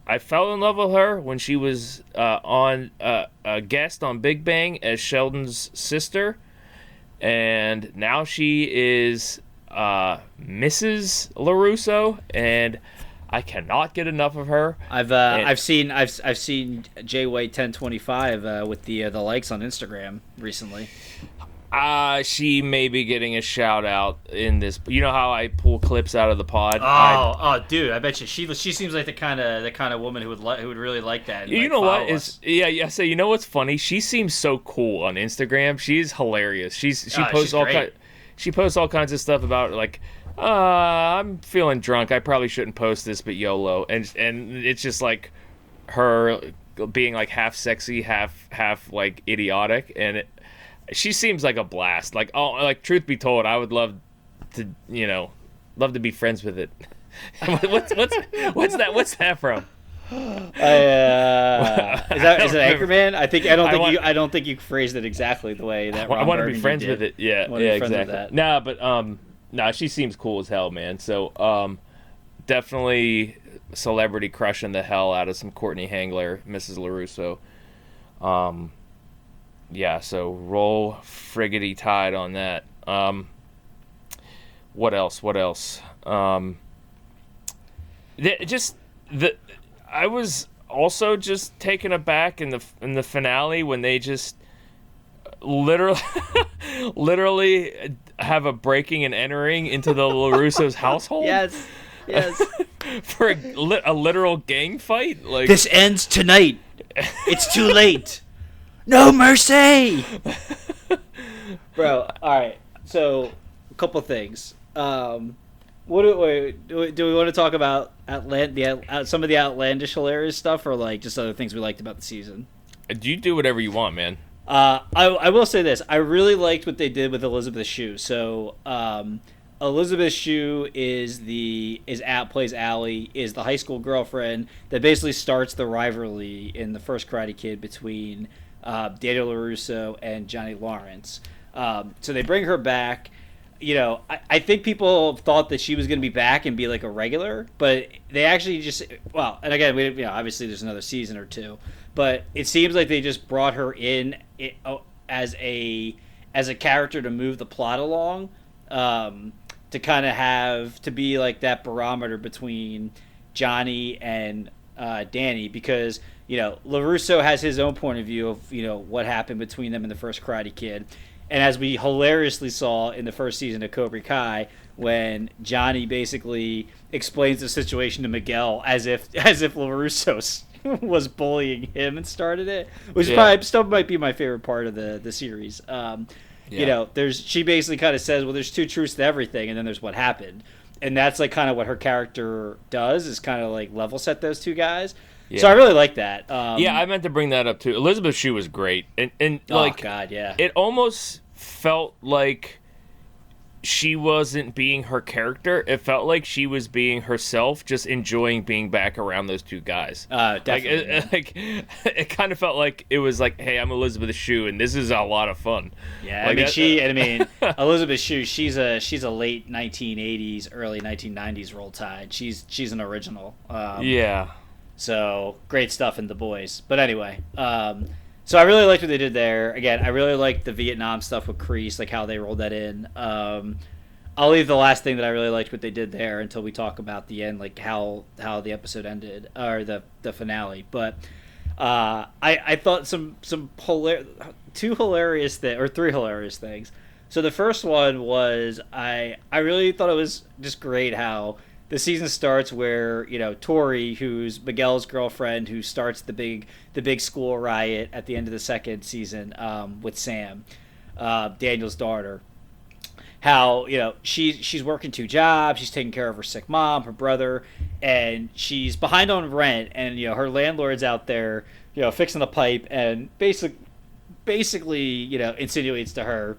I fell in love with her when she was on a guest on Big Bang as Sheldon's sister, and now she is Mrs. LaRusso, and I cannot get enough of her. I've seen J Way 1025 with the likes on Instagram recently. She may be getting a shout out in this. You know how I pull clips out of the pod? Oh, dude! I bet you she seems like the kind of woman who would really like that. You know what is? Yeah. So you know what's funny? She seems so cool on Instagram. She's hilarious. She posts all kinds of stuff about like, I'm feeling drunk. I probably shouldn't post this, but YOLO. And it's just like her being like half sexy, half like idiotic, and she seems like a blast. Like, oh, like truth be told, I would love to be friends with it. What's that? What's that from? Is that Anchorman? I don't think you phrased it exactly the way that. I want to be friends with it. Yeah, exactly. Nah, she seems cool as hell, man. So, definitely celebrity crushing the hell out of some Courtney Henggeler, Mrs. LaRusso. Yeah, so roll friggity tide on that. What else? I was also just taken aback in the finale when they just literally have a breaking and entering into the LaRusso's household. Yes. For a literal gang fight. Like, this ends tonight. It's too late. No mercy! Bro, alright. So, a couple things. Do we want to talk about some of the outlandish hilarious stuff, or like just other things we liked about the season? You do whatever you want, man. I will say this. I really liked what they did with Elizabeth Shue. So, Elizabeth Shue plays Allie, is the high school girlfriend that basically starts the rivalry in the first Karate Kid between Daniel LaRusso and Johnny Lawrence. So they bring her back. You know, I think people thought that she was going to be back and be like a regular, but they actually obviously there's another season or two, but it seems like they just brought her in as a character to move the plot along, to kind of be like that barometer between Johnny and Danny, because you know, LaRusso has his own point of view of, you know, what happened between them in the first Karate Kid. And as we hilariously saw in the first season of Cobra Kai, when Johnny basically explains the situation to Miguel as if LaRusso was bullying him and started it, which probably still might be my favorite part of the series. You know, she basically kind of says, well, there's two truths to everything, and then there's what happened. And that's like kind of what her character does, is kind of like level set those two guys. Yeah. So I really like that. I meant to bring that up too. Elizabeth Shue was great, and like, oh god, yeah. It almost felt like she wasn't being her character. It felt like she was being herself, just enjoying being back around those two guys. Definitely. It kind of felt like it was like, hey, I'm Elizabeth Shue, and this is a lot of fun. Yeah, like, Elizabeth Shue, she's a late 1980s, early 1990s roll tide. She's an original. Yeah. So, great stuff in The Boys. But anyway, so I really liked what they did there. Again, I really liked the Vietnam stuff with Kreese, like how they rolled that in. I'll leave the last thing that I really liked what they did there until we talk about the end, like how the episode ended, or the finale. But I thought three hilarious things. So the first one was I really thought it was just great how – the season starts where, you know, Tori, who's Miguel's girlfriend, who starts the big school riot at the end of the second season, with Sam, Daniel's daughter. How, you know, she's working two jobs, she's taking care of her sick mom, her brother, and she's behind on rent, and you know, her landlord's out there, you know, fixing the pipe, and basically, you know, insinuates to her,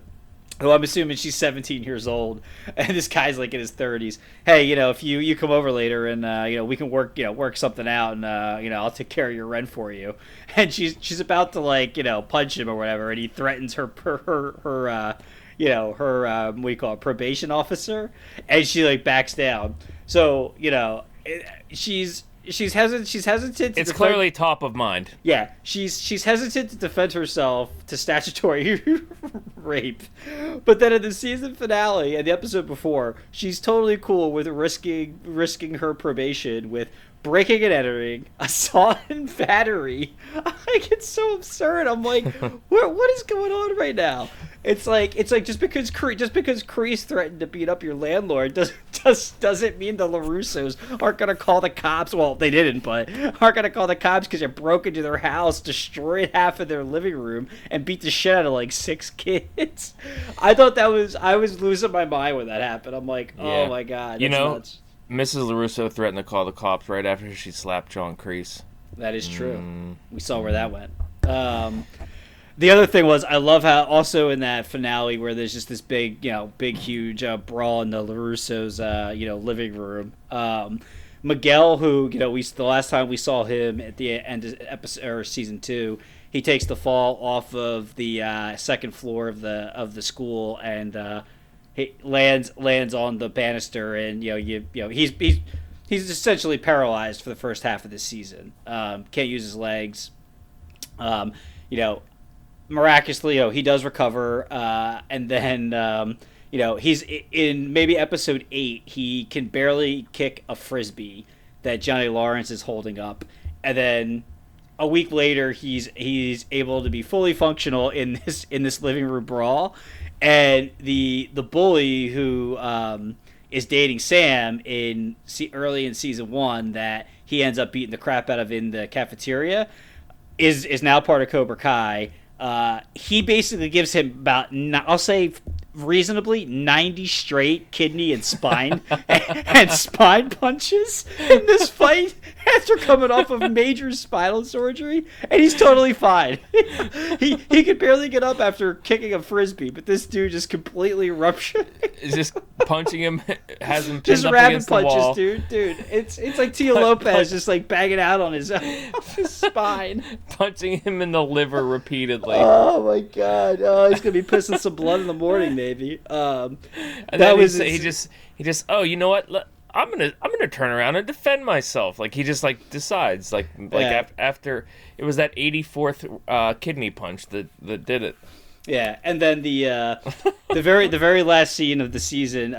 who I'm assuming she's 17 years old, and this guy's like in his 30s. Hey, you know, if you come over later and you know, we can work something out, and you know, I'll take care of your rent for you. And she's about to like, you know, punch him or whatever, and he threatens her what do you call it, probation officer, and she like backs down. So you know, she's hesitant. She's hesitant. It's clearly top of mind. Yeah, she's hesitant to defend herself to statutory rape, but then in the season finale and the episode before, she's totally cool with risking her probation with breaking and entering, assault and battery. Like, it's so absurd. I'm like, what is going on right now? It's like just because Kreese threatened to beat up your landlord doesn't mean the LaRussos aren't gonna call the cops. Well, they didn't, but aren't gonna call the cops because you broke into their house, destroyed half of their living room, and beat the shit out of like 6 kids. I thought that was, I was losing my mind when that happened. I'm like, oh my god, you know, nuts. Mrs. LaRusso threatened to call the cops right after she slapped John Kreese. That is true. We saw where that went. The other thing was, I love how also in that finale where there's just this big, huge brawl in the LaRusso's, living room. Miguel, who, the last time we saw him at the end of episode or season 2, he takes the fall off of the second floor of the school and he lands on the banister, and he's essentially paralyzed for the first half of the season. Can't use his legs. Miraculously, he does recover, and then, he's in maybe episode 8, he can barely kick a frisbee that Johnny Lawrence is holding up, and then a week later, he's able to be fully functional in this living room brawl, and the bully who is dating Sam early in season 1 that he ends up beating the crap out of in the cafeteria is now part of Cobra Kai. He basically gives him about, I'll say reasonably, 90 straight kidney and spine and spine punches in this fight after coming off of major spinal surgery, and he's totally fine. he could barely get up after kicking a frisbee, but this dude just completely ruptured. Is just punching him, has him pinned just up against punches, the wall. Just rabid punches, dude. It's like Tia Lopez just like banging out on his spine, punching him in the liver repeatedly. Oh my god! Oh, he's gonna be pissing some blood in the morning, maybe. He just. Oh, you know what? I'm gonna turn around and defend myself. Like he just like decides. After it was that 84th kidney punch that did it. Yeah, and then the very last scene of the season,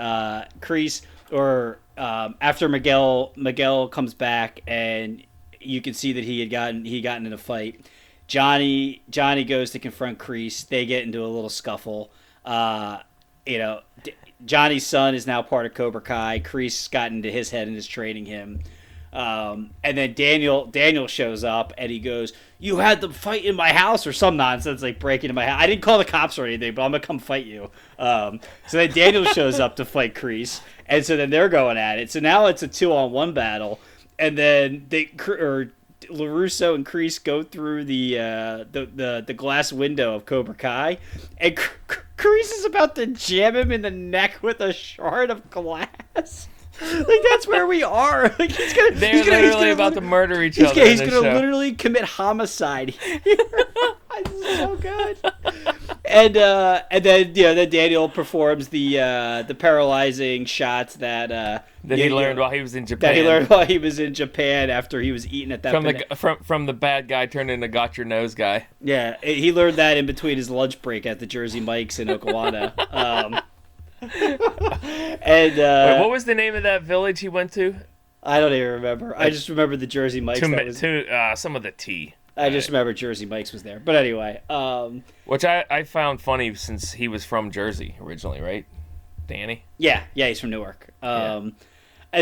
Kreese after Miguel comes back, and you can see that he had gotten in a fight. Johnny goes to confront Kreese. They get into a little scuffle. Johnny's son is now part of Cobra Kai. Kreese got into his head and is training him. And then Daniel shows up and he goes, "You had them fight in my house," or some nonsense like break into my house. I didn't call the cops or anything, but I'm gonna come fight you. So then Daniel shows up to fight Kreese, and so then they're going at it. So now it's a 2-on-1 battle, and then LaRusso and Kreese go through the glass window of Cobra Kai, and Kreese is about to jam him in the neck with a shard of glass. Like that's where we are. Like he's literally about to murder each other. He's gonna literally commit homicide here. This is so good. And then then Daniel performs the paralyzing shots that he learned while he was in Japan after he was eaten at that from the bad guy turned into got your nose guy. Yeah, he learned that in between his lunch break at the Jersey Mike's in Oklawana. And wait, what was the name of that village he went to? I don't even remember. I just remember the Jersey Mike's. Some of the tea. I just remember Jersey Mike's was there. But anyway, which I found funny since he was from Jersey originally, right? Danny? Yeah, he's from Newark. And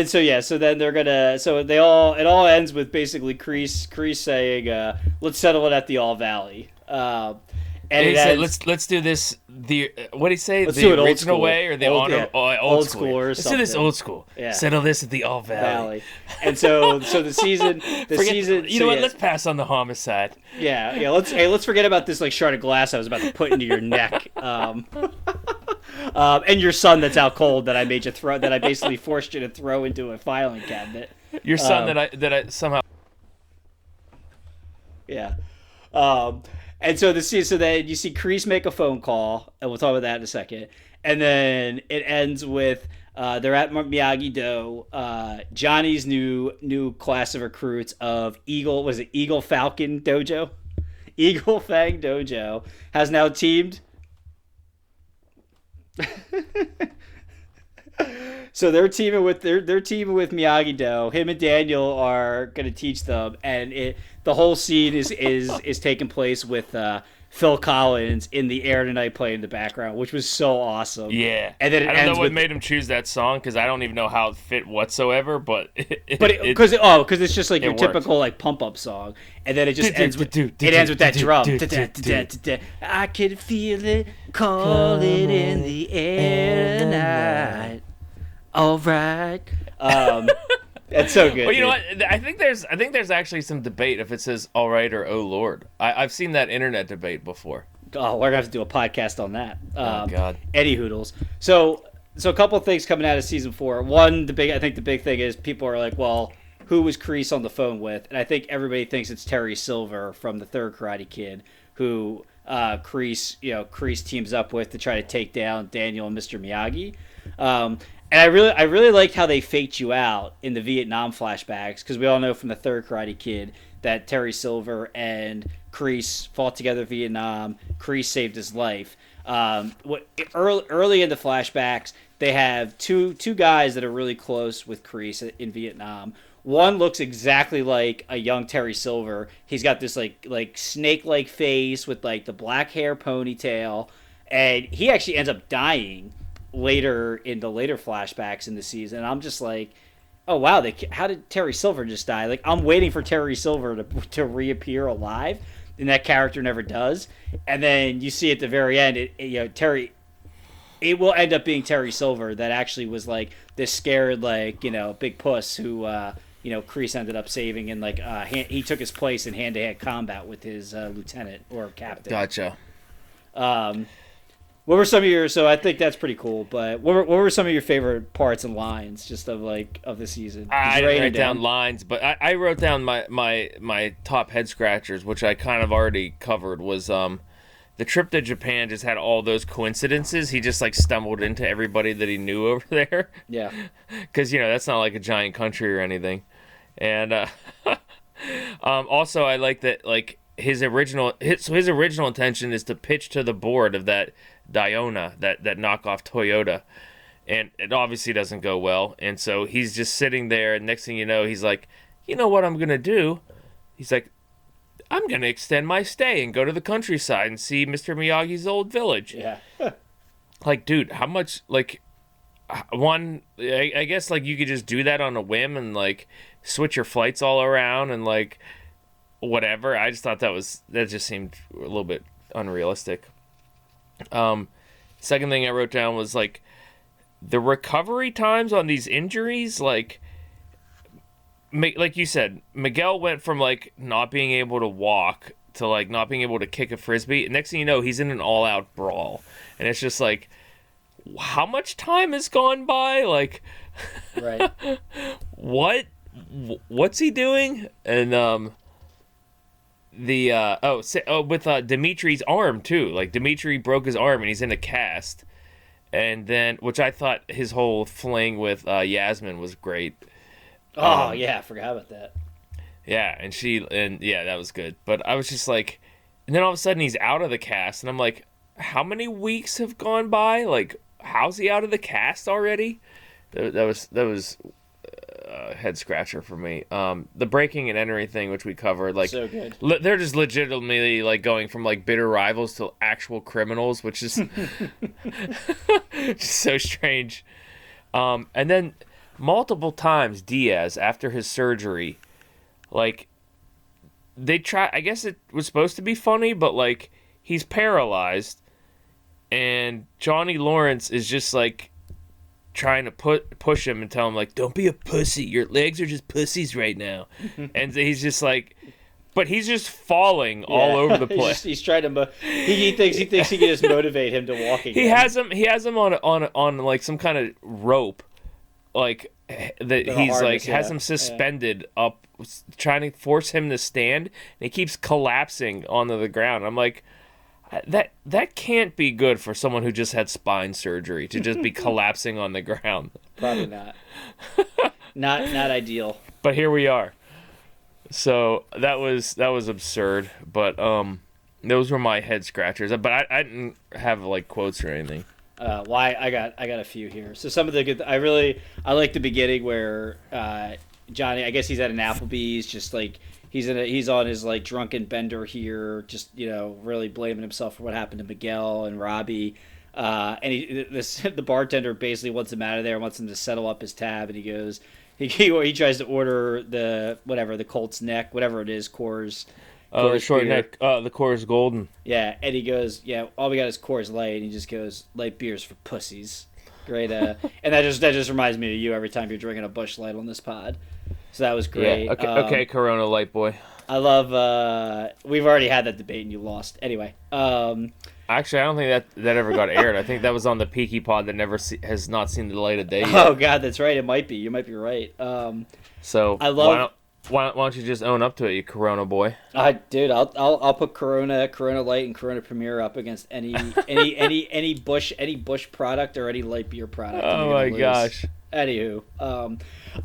so then they're gonna. So it all ends with basically Kreese saying, "Let's settle it at the All Valley." And he said, "Let's do this. What did he say? Let's do it original way or the old school? Or let's do this old school. Yeah. Settle this at the All Valley." And so the season. You know what? Let's pass on the homicide. Yeah. Let's forget about this like shard of glass I was about to put into your neck. And your son that's out cold that I made you throw that I basically forced you to throw into a filing cabinet. Your son that I somehow. Yeah. And so then you see Kreese make a phone call, and we'll talk about that in a second. And then it ends with they're at Miyagi-Do. Johnny's new class of recruits of Eagle Falcon Dojo? Eagle Fang Dojo has now teamed. So they're teaming with Miyagi-Do. Him and Daniel are gonna teach them, and the whole scene is taking place with Phil Collins in the air tonight playing in the background, which was so awesome. Yeah, and then it I don't know what made him choose that song because I don't even know how it fit whatsoever. But because it's just like your typical like pump up song, and then it just ends with that drum. I can feel it calling in the air tonight. All right. That's so good. Well, you know what? I think there's actually some debate if it says "All right" or "Oh Lord." I've seen that internet debate before. Oh, we're gonna have to do a podcast on that. Oh God, Eddie Hoodles. So a couple of things coming out of season 4. One, I think the big thing is people are like, well, who was Kreese on the phone with? And I think everybody thinks it's Terry Silver from the third Karate Kid, who Kreese teams up with to try to take down Daniel and Mr. Miyagi. And I really liked how they faked you out in the Vietnam flashbacks, because we all know from the third Karate Kid that Terry Silver and Kreese fought together in Vietnam. Kreese saved his life. Early in the flashbacks, they have two guys that are really close with Kreese in Vietnam. One looks exactly like a young Terry Silver. He's got this like snake-like face with like the black hair ponytail, and he actually ends up dying later flashbacks in the season. And I'm just like, oh wow, how did Terry Silver just die? Like, I'm waiting for Terry Silver to reappear alive, and that character never does. And then you see at the very end, it will end up being Terry Silver that actually was like this scared, like, you know, big puss who Kreese ended up saving, and like he took his place in hand-to-hand combat with his lieutenant or captain. Gotcha. What were some of your? So I think that's pretty cool. But what were some of your favorite parts and lines, just of the season? I didn't write down lines, but I wrote down my top head scratchers, which I kind of already covered. Was the trip to Japan just had all those coincidences. He just like stumbled into everybody that he knew over there. Yeah, because that's not like a giant country or anything. And also I like that like his original intention is to pitch to the board of that Diona, that knockoff Toyota, and it obviously doesn't go well, and so he's just sitting there, and next thing you know, he's like, you know what I'm gonna do? He's like, I'm gonna extend my stay and go to the countryside and see Mr. Miyagi's old village. Yeah. Like, dude, how much, like, one, I guess, like, you could just do that on a whim and, like, switch your flights all around and, like, whatever. I just thought that just seemed a little bit unrealistic. Second thing I wrote down was like the recovery times on these injuries. Like you said, Miguel went from like not being able to walk to like not being able to kick a frisbee. Next thing you know, he's in an all-out brawl, and it's just like, how much time has gone by? Like, right? What's he doing? And with Dimitri's arm too. Like, Dimitri broke his arm and he's in a cast, and then, which I thought his whole fling with Yasmin was great. Oh yeah, I forgot about that. Yeah, and that was good. But I was just like, and then all of a sudden he's out of the cast, and I'm like, how many weeks have gone by? Like, how's he out of the cast already? That was head scratcher for me. The breaking and entering thing, which we covered, like, so good. They're just legitimately like going from like bitter rivals to actual criminals, which is just so strange. And then multiple times Diaz, after his surgery, like, they try, I guess it was supposed to be funny, but like, he's paralyzed, and Johnny Lawrence is just like trying to push him and tell him, like, don't be a pussy, your legs are just pussies right now. And he's just like, but he's just falling all over the place. he's trying to he thinks he can just motivate him to walk again. He has him on like some kind of rope, like that he's like has him suspended up, trying to force him to stand, and he keeps collapsing onto the ground. I'm like, that can't be good for someone who just had spine surgery to just be collapsing on the ground. Probably not. not ideal. But here we are. So that was absurd. But those were my head scratchers. But I didn't have like quotes or anything. I got a few here. So some of the good. I like the beginning where Johnny, I guess he's at an Applebee's, just like. He's on his like drunken bender here, just really blaming himself for what happened to Miguel and Robbie. And the bartender basically wants him out of there, wants him to settle up his tab, and he goes, he tries to order the Colt's neck, whatever it is, Coors. Oh, the short neck, the Coors Golden. Yeah, and he goes, yeah, all we got is Coors Light, and he just goes, light beers for pussies. Great, and that just reminds me of you every time you're drinking a Busch Light on this pod. So that was great. Yeah, okay, Corona Light boy. I love. We've already had that debate and you lost. Anyway. Actually, I don't think that ever got aired. I think that was on the Peaky Pod that has not seen the light of day yet. Oh God, that's right. It might be. You might be right. So I love. Why don't you just own up to it, you Corona boy? Dude, I'll put Corona, Corona Light, and Corona Premier up against any Busch product or any light beer product. Oh my gosh. Anywho,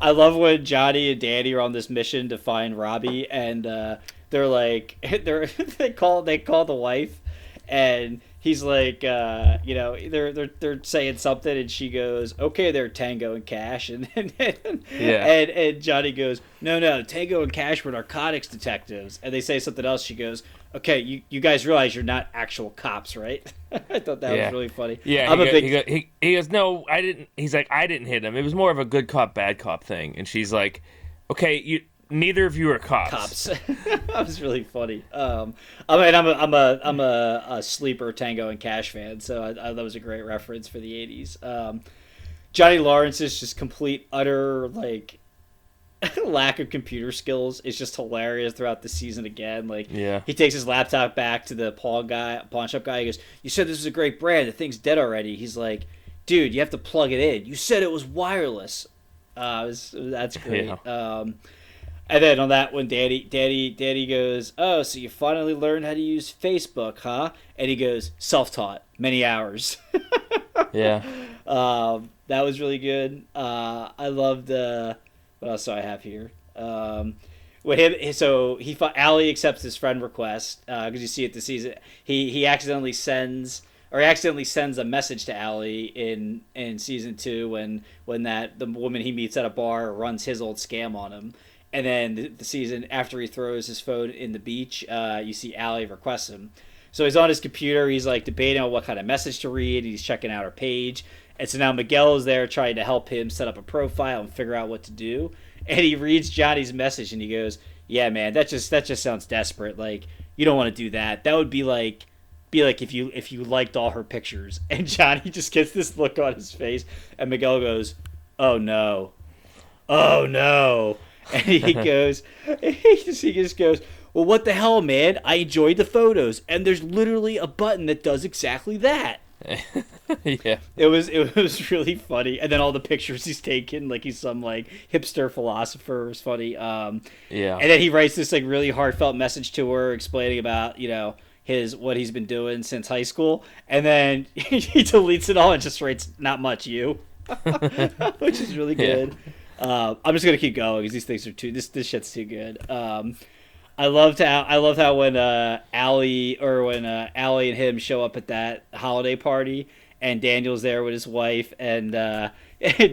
I love when Johnny and Danny are on this mission to find Robbie, and they call the wife, and he's like, they're saying something, and she goes, "Okay, they're Tango and Cash," and Johnny goes, "No, Tango and Cash were narcotics detectives," and they say something else. She goes, "Okay, you guys realize you're not actual cops, right?" I thought that was really funny. Yeah, he goes, "No, I didn't." He's like, "I didn't hit him. It was more of a good cop, bad cop thing." And she's like, "Okay, neither of you are cops." That was really funny. I mean, I'm a sleeper Tango and Cash fan, so I that was a great reference for the '80s. Johnny Lawrence is just complete, utter lack of computer skills is just hilarious throughout the season again. He takes his laptop back to the pawn shop guy. He goes, "You said this is a great brand. The thing's dead already." He's like, "Dude, you have to plug it in. You said it was wireless." That's great. Yeah. And then on that one, Daddy goes, "Oh, so you finally learned how to use Facebook, huh?" And he goes, "Self-taught, many hours." Yeah. That was really good. I loved the. What else do I have here? With him, so Ali accepts his friend request because you see it this season. He accidentally sends a message to Ali in season 2 when the woman he meets at a bar runs his old scam on him, and then the season after he throws his phone in the beach, you see Ali requests him. So he's on his computer. He's like debating on what kind of message to read. He's checking out her page. And so now Miguel is there trying to help him set up a profile and figure out what to do. And he reads Johnny's message and he goes, "Yeah, man, that just sounds desperate. Like, you don't want to do that. That would be like if you liked all her pictures." And Johnny just gets this look on his face. And Miguel goes, "Oh no." And he goes, he just goes, "Well, what the hell, man? I enjoyed the photos, and there's literally a button that does exactly that." Yeah, it was really funny, and then all the pictures he's taken, like he's some hipster philosopher, was funny. And then he writes this really heartfelt message to her, explaining about what he's been doing since high school, and then he deletes it all and just writes, "Not much, you," which is really good. Yeah. I'm just gonna keep going because these things are this shit's too good. I love how when Allie and him show up at that holiday party and Daniel's there with his wife, and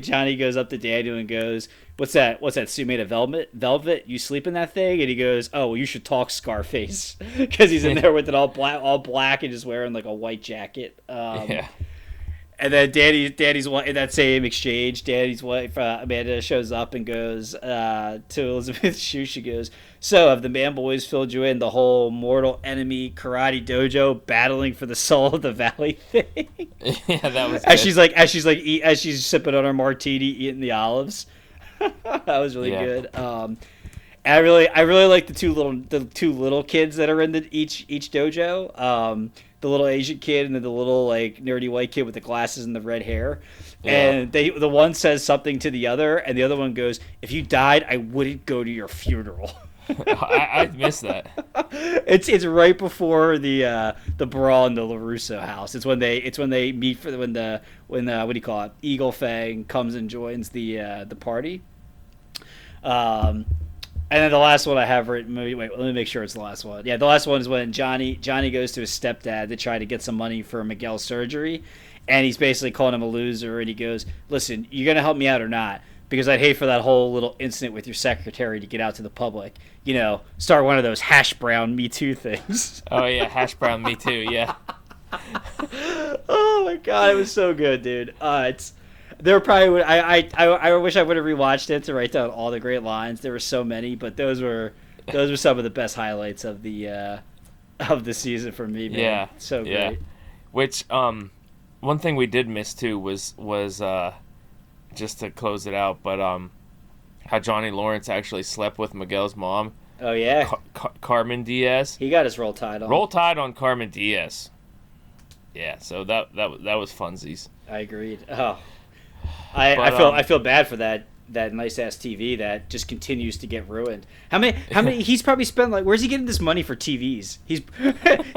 Johnny goes up to Daniel and goes, What's that suit made of velvet? You sleep in that thing?" And he goes, "Oh, well, you should talk, Scarface," because he's in there with it all black and just wearing a white jacket. And then Danny's wife, in that same exchange, Danny's wife, Amanda, shows up and goes to Elizabeth Shue. She goes, "So have the man boys filled you in the whole mortal enemy karate dojo battling for the soul of the valley thing?" Yeah, that was. As she's sipping on her martini, eating the olives. That was really good. I really like the two little kids that are in each dojo. The little Asian kid and then the little nerdy white kid with the glasses and the red hair. Yeah. And the one says something to the other, and the other one goes, "If you died, I wouldn't go to your funeral." I missed that. It's right before the brawl in the LaRusso house. It's when they meet for Eagle Fang comes and joins the party. And then the last one I have written. Wait, let me make sure it's the last one. Yeah, the last one is when Johnny goes to his stepdad to try to get some money for Miguel's surgery, and he's basically calling him a loser. And he goes, "Listen, you're gonna help me out or not? because I'd hate for that whole little incident with your secretary to get out to the public. You know, start one of those hash brown Me Too things. Oh, yeah, hash brown Me Too, yeah. Oh, my God, it was so good, dude. There probably would, I wish I would have rewatched it to write down all the great lines. There were so many, but those were some of the best highlights of the season for me, man. Yeah, so great. Yeah. Which one thing we did miss too was just to close it out, but how Johnny Lawrence actually slept with Miguel's mom. Oh yeah, Carmen Diaz. He got his roll tide on. Roll tide on Carmen Diaz. Yeah, so that was funsies. I agreed. Oh. I feel bad for that nice ass TV that just continues to get ruined. How many he's probably spent, like, where's he getting this money for TVs? He's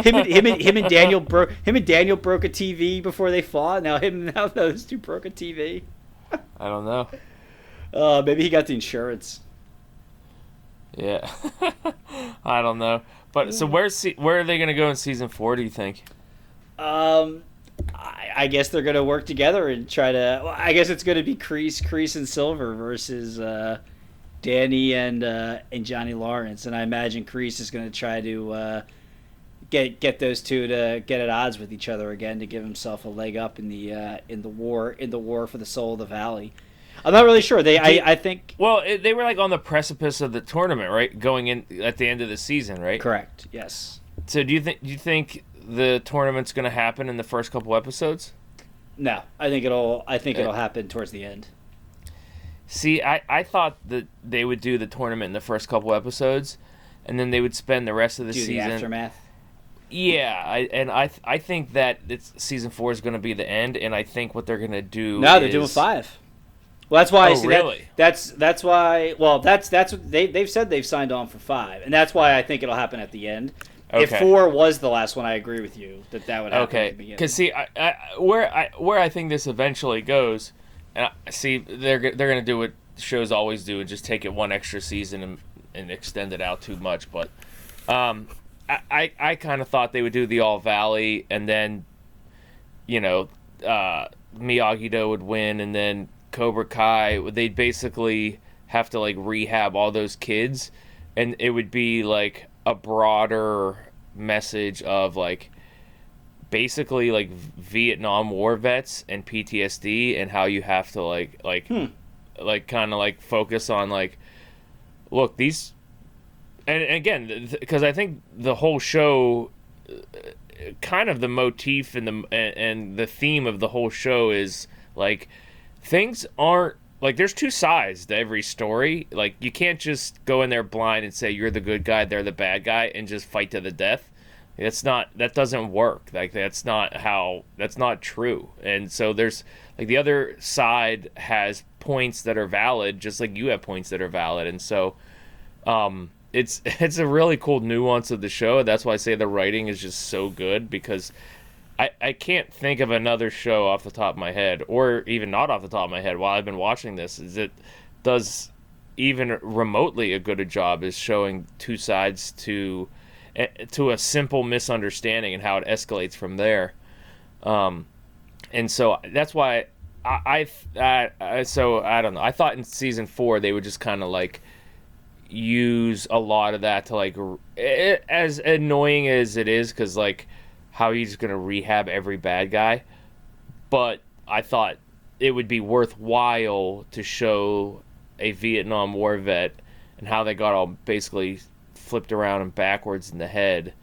him and Daniel broke a TV before they fought. Now those two broke a TV. I don't know. Maybe he got the insurance. Yeah. I don't know. But yeah. So where are they going to go in season 4, do you think? I guess they're going to work together and try to... Well, I guess it's going to be Kreese and Silver versus Danny and Johnny Lawrence. And I imagine Kreese is going to try to get those two to get at odds with each other again to give himself a leg up in the war for the soul of the valley. I'm not really sure. I think... Well, they were like on the precipice of the tournament, right? Going in at the end of the season, right? Correct, yes. So do you think the tournament's going to happen in the first couple episodes? No, I think it'll happen towards the end. See, I thought that they would do the tournament in the first couple episodes, and then they would spend the rest of the season. The aftermath. Yeah, I think that it's, season 4 is going to be the end, and I think what they're going to do. No, they're doing 5. Well, that's why. Oh, really? That's why. Well, that's what they've said. They've signed on for 5, and that's why I think it'll happen at the end. Okay. If 4 was the last one, I agree with you that would happen. Okay, at the beginning. Because see, where I think this eventually goes, see, they're gonna do what shows always do and just take it one extra season and extend it out too much. But I kind of thought they would do the All Valley and then, you know, Miyagi-Do would win and then Cobra Kai. They'd basically have to like rehab all those kids, and it would be like a broader message of like basically like Vietnam War vets and PTSD and how you have to like kind of like focus on like, look, these, and again, because I think the whole show, kind of the motif and the theme of the whole show is like things aren't. Like, there's two sides to every story. Like, you can't just go in there blind and say you're the good guy, they're the bad guy, and just fight to the death. That doesn't work. Like, that's not true. And so there's, like, the other side has points that are valid, just like you have points that are valid. And so it's a really cool nuance of the show. That's why I say the writing is just so good, because I can't think of another show off the top of my head, or even not off the top of my head while I've been watching this, is it does even remotely a good a job as showing two sides to a simple misunderstanding and how it escalates from there. And so that's why I don't know. I thought in season 4 they would just kind of like use a lot of that to like, as annoying as it is, because like, how he's going to rehab every bad guy. But I thought it would be worthwhile to show a Vietnam War vet and how they got all basically flipped around and backwards in the head,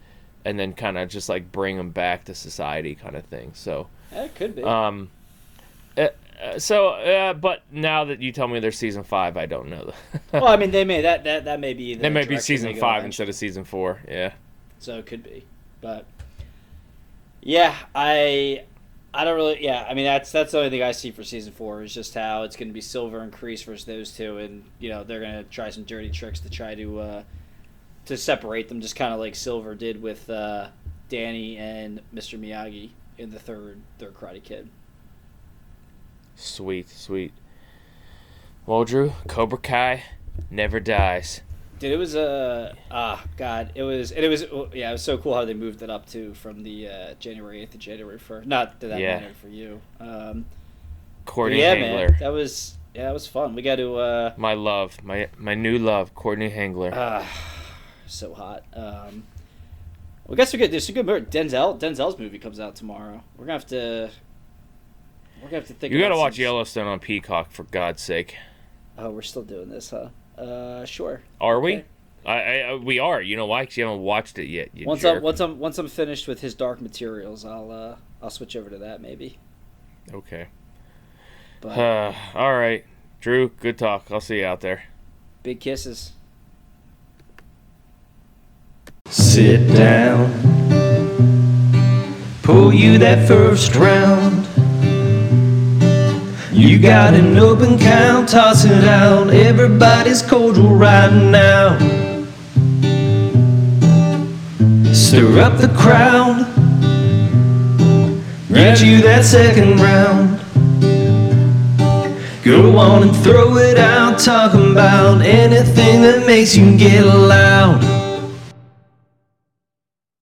and then kind of just like bring them back to society kind of thing. So that could be. But now that you tell me they're season 5, I don't know. Well, I mean, they may that may be. That may be season 5 instead of season 4. Yeah. So it could be, but. Yeah, I don't really. Yeah, I mean that's the only thing I see for season 4 is just how it's going to be Silver and Kreese versus those two, and you know they're going to try some dirty tricks to try to separate them, just kind of like Silver did with Danny and Mr. Miyagi in the third Karate Kid. Sweet. Well, Drew, Cobra Kai never dies. Dude, it was God. It was so cool how they moved it up too from the January 8th to January 1st. Not that matter for you. Courtney Henggeler. Man, that was Yeah, it was fun. We got to... my love. My new love, Courtney Henggeler. So hot. Well, I guess we there's a good movie. Denzel's movie comes out tomorrow. We're gonna have to think. You gotta watch Yellowstone on Peacock, for God's sake. Oh, we're still doing this, huh? Sure. Are we? Okay. We are. You know why? Because you haven't watched it yet. Once I'm finished with his Dark Materials, I'll switch over to that maybe. Okay. But, all right, Drew. Good talk. I'll see you out there. Big kisses. Sit down. Pull you that first round. You got an open count, toss it out. Everybody's cordial right now. Stir up the crowd. Get you that second round. Go on and throw it out. Talking about anything that makes you get loud.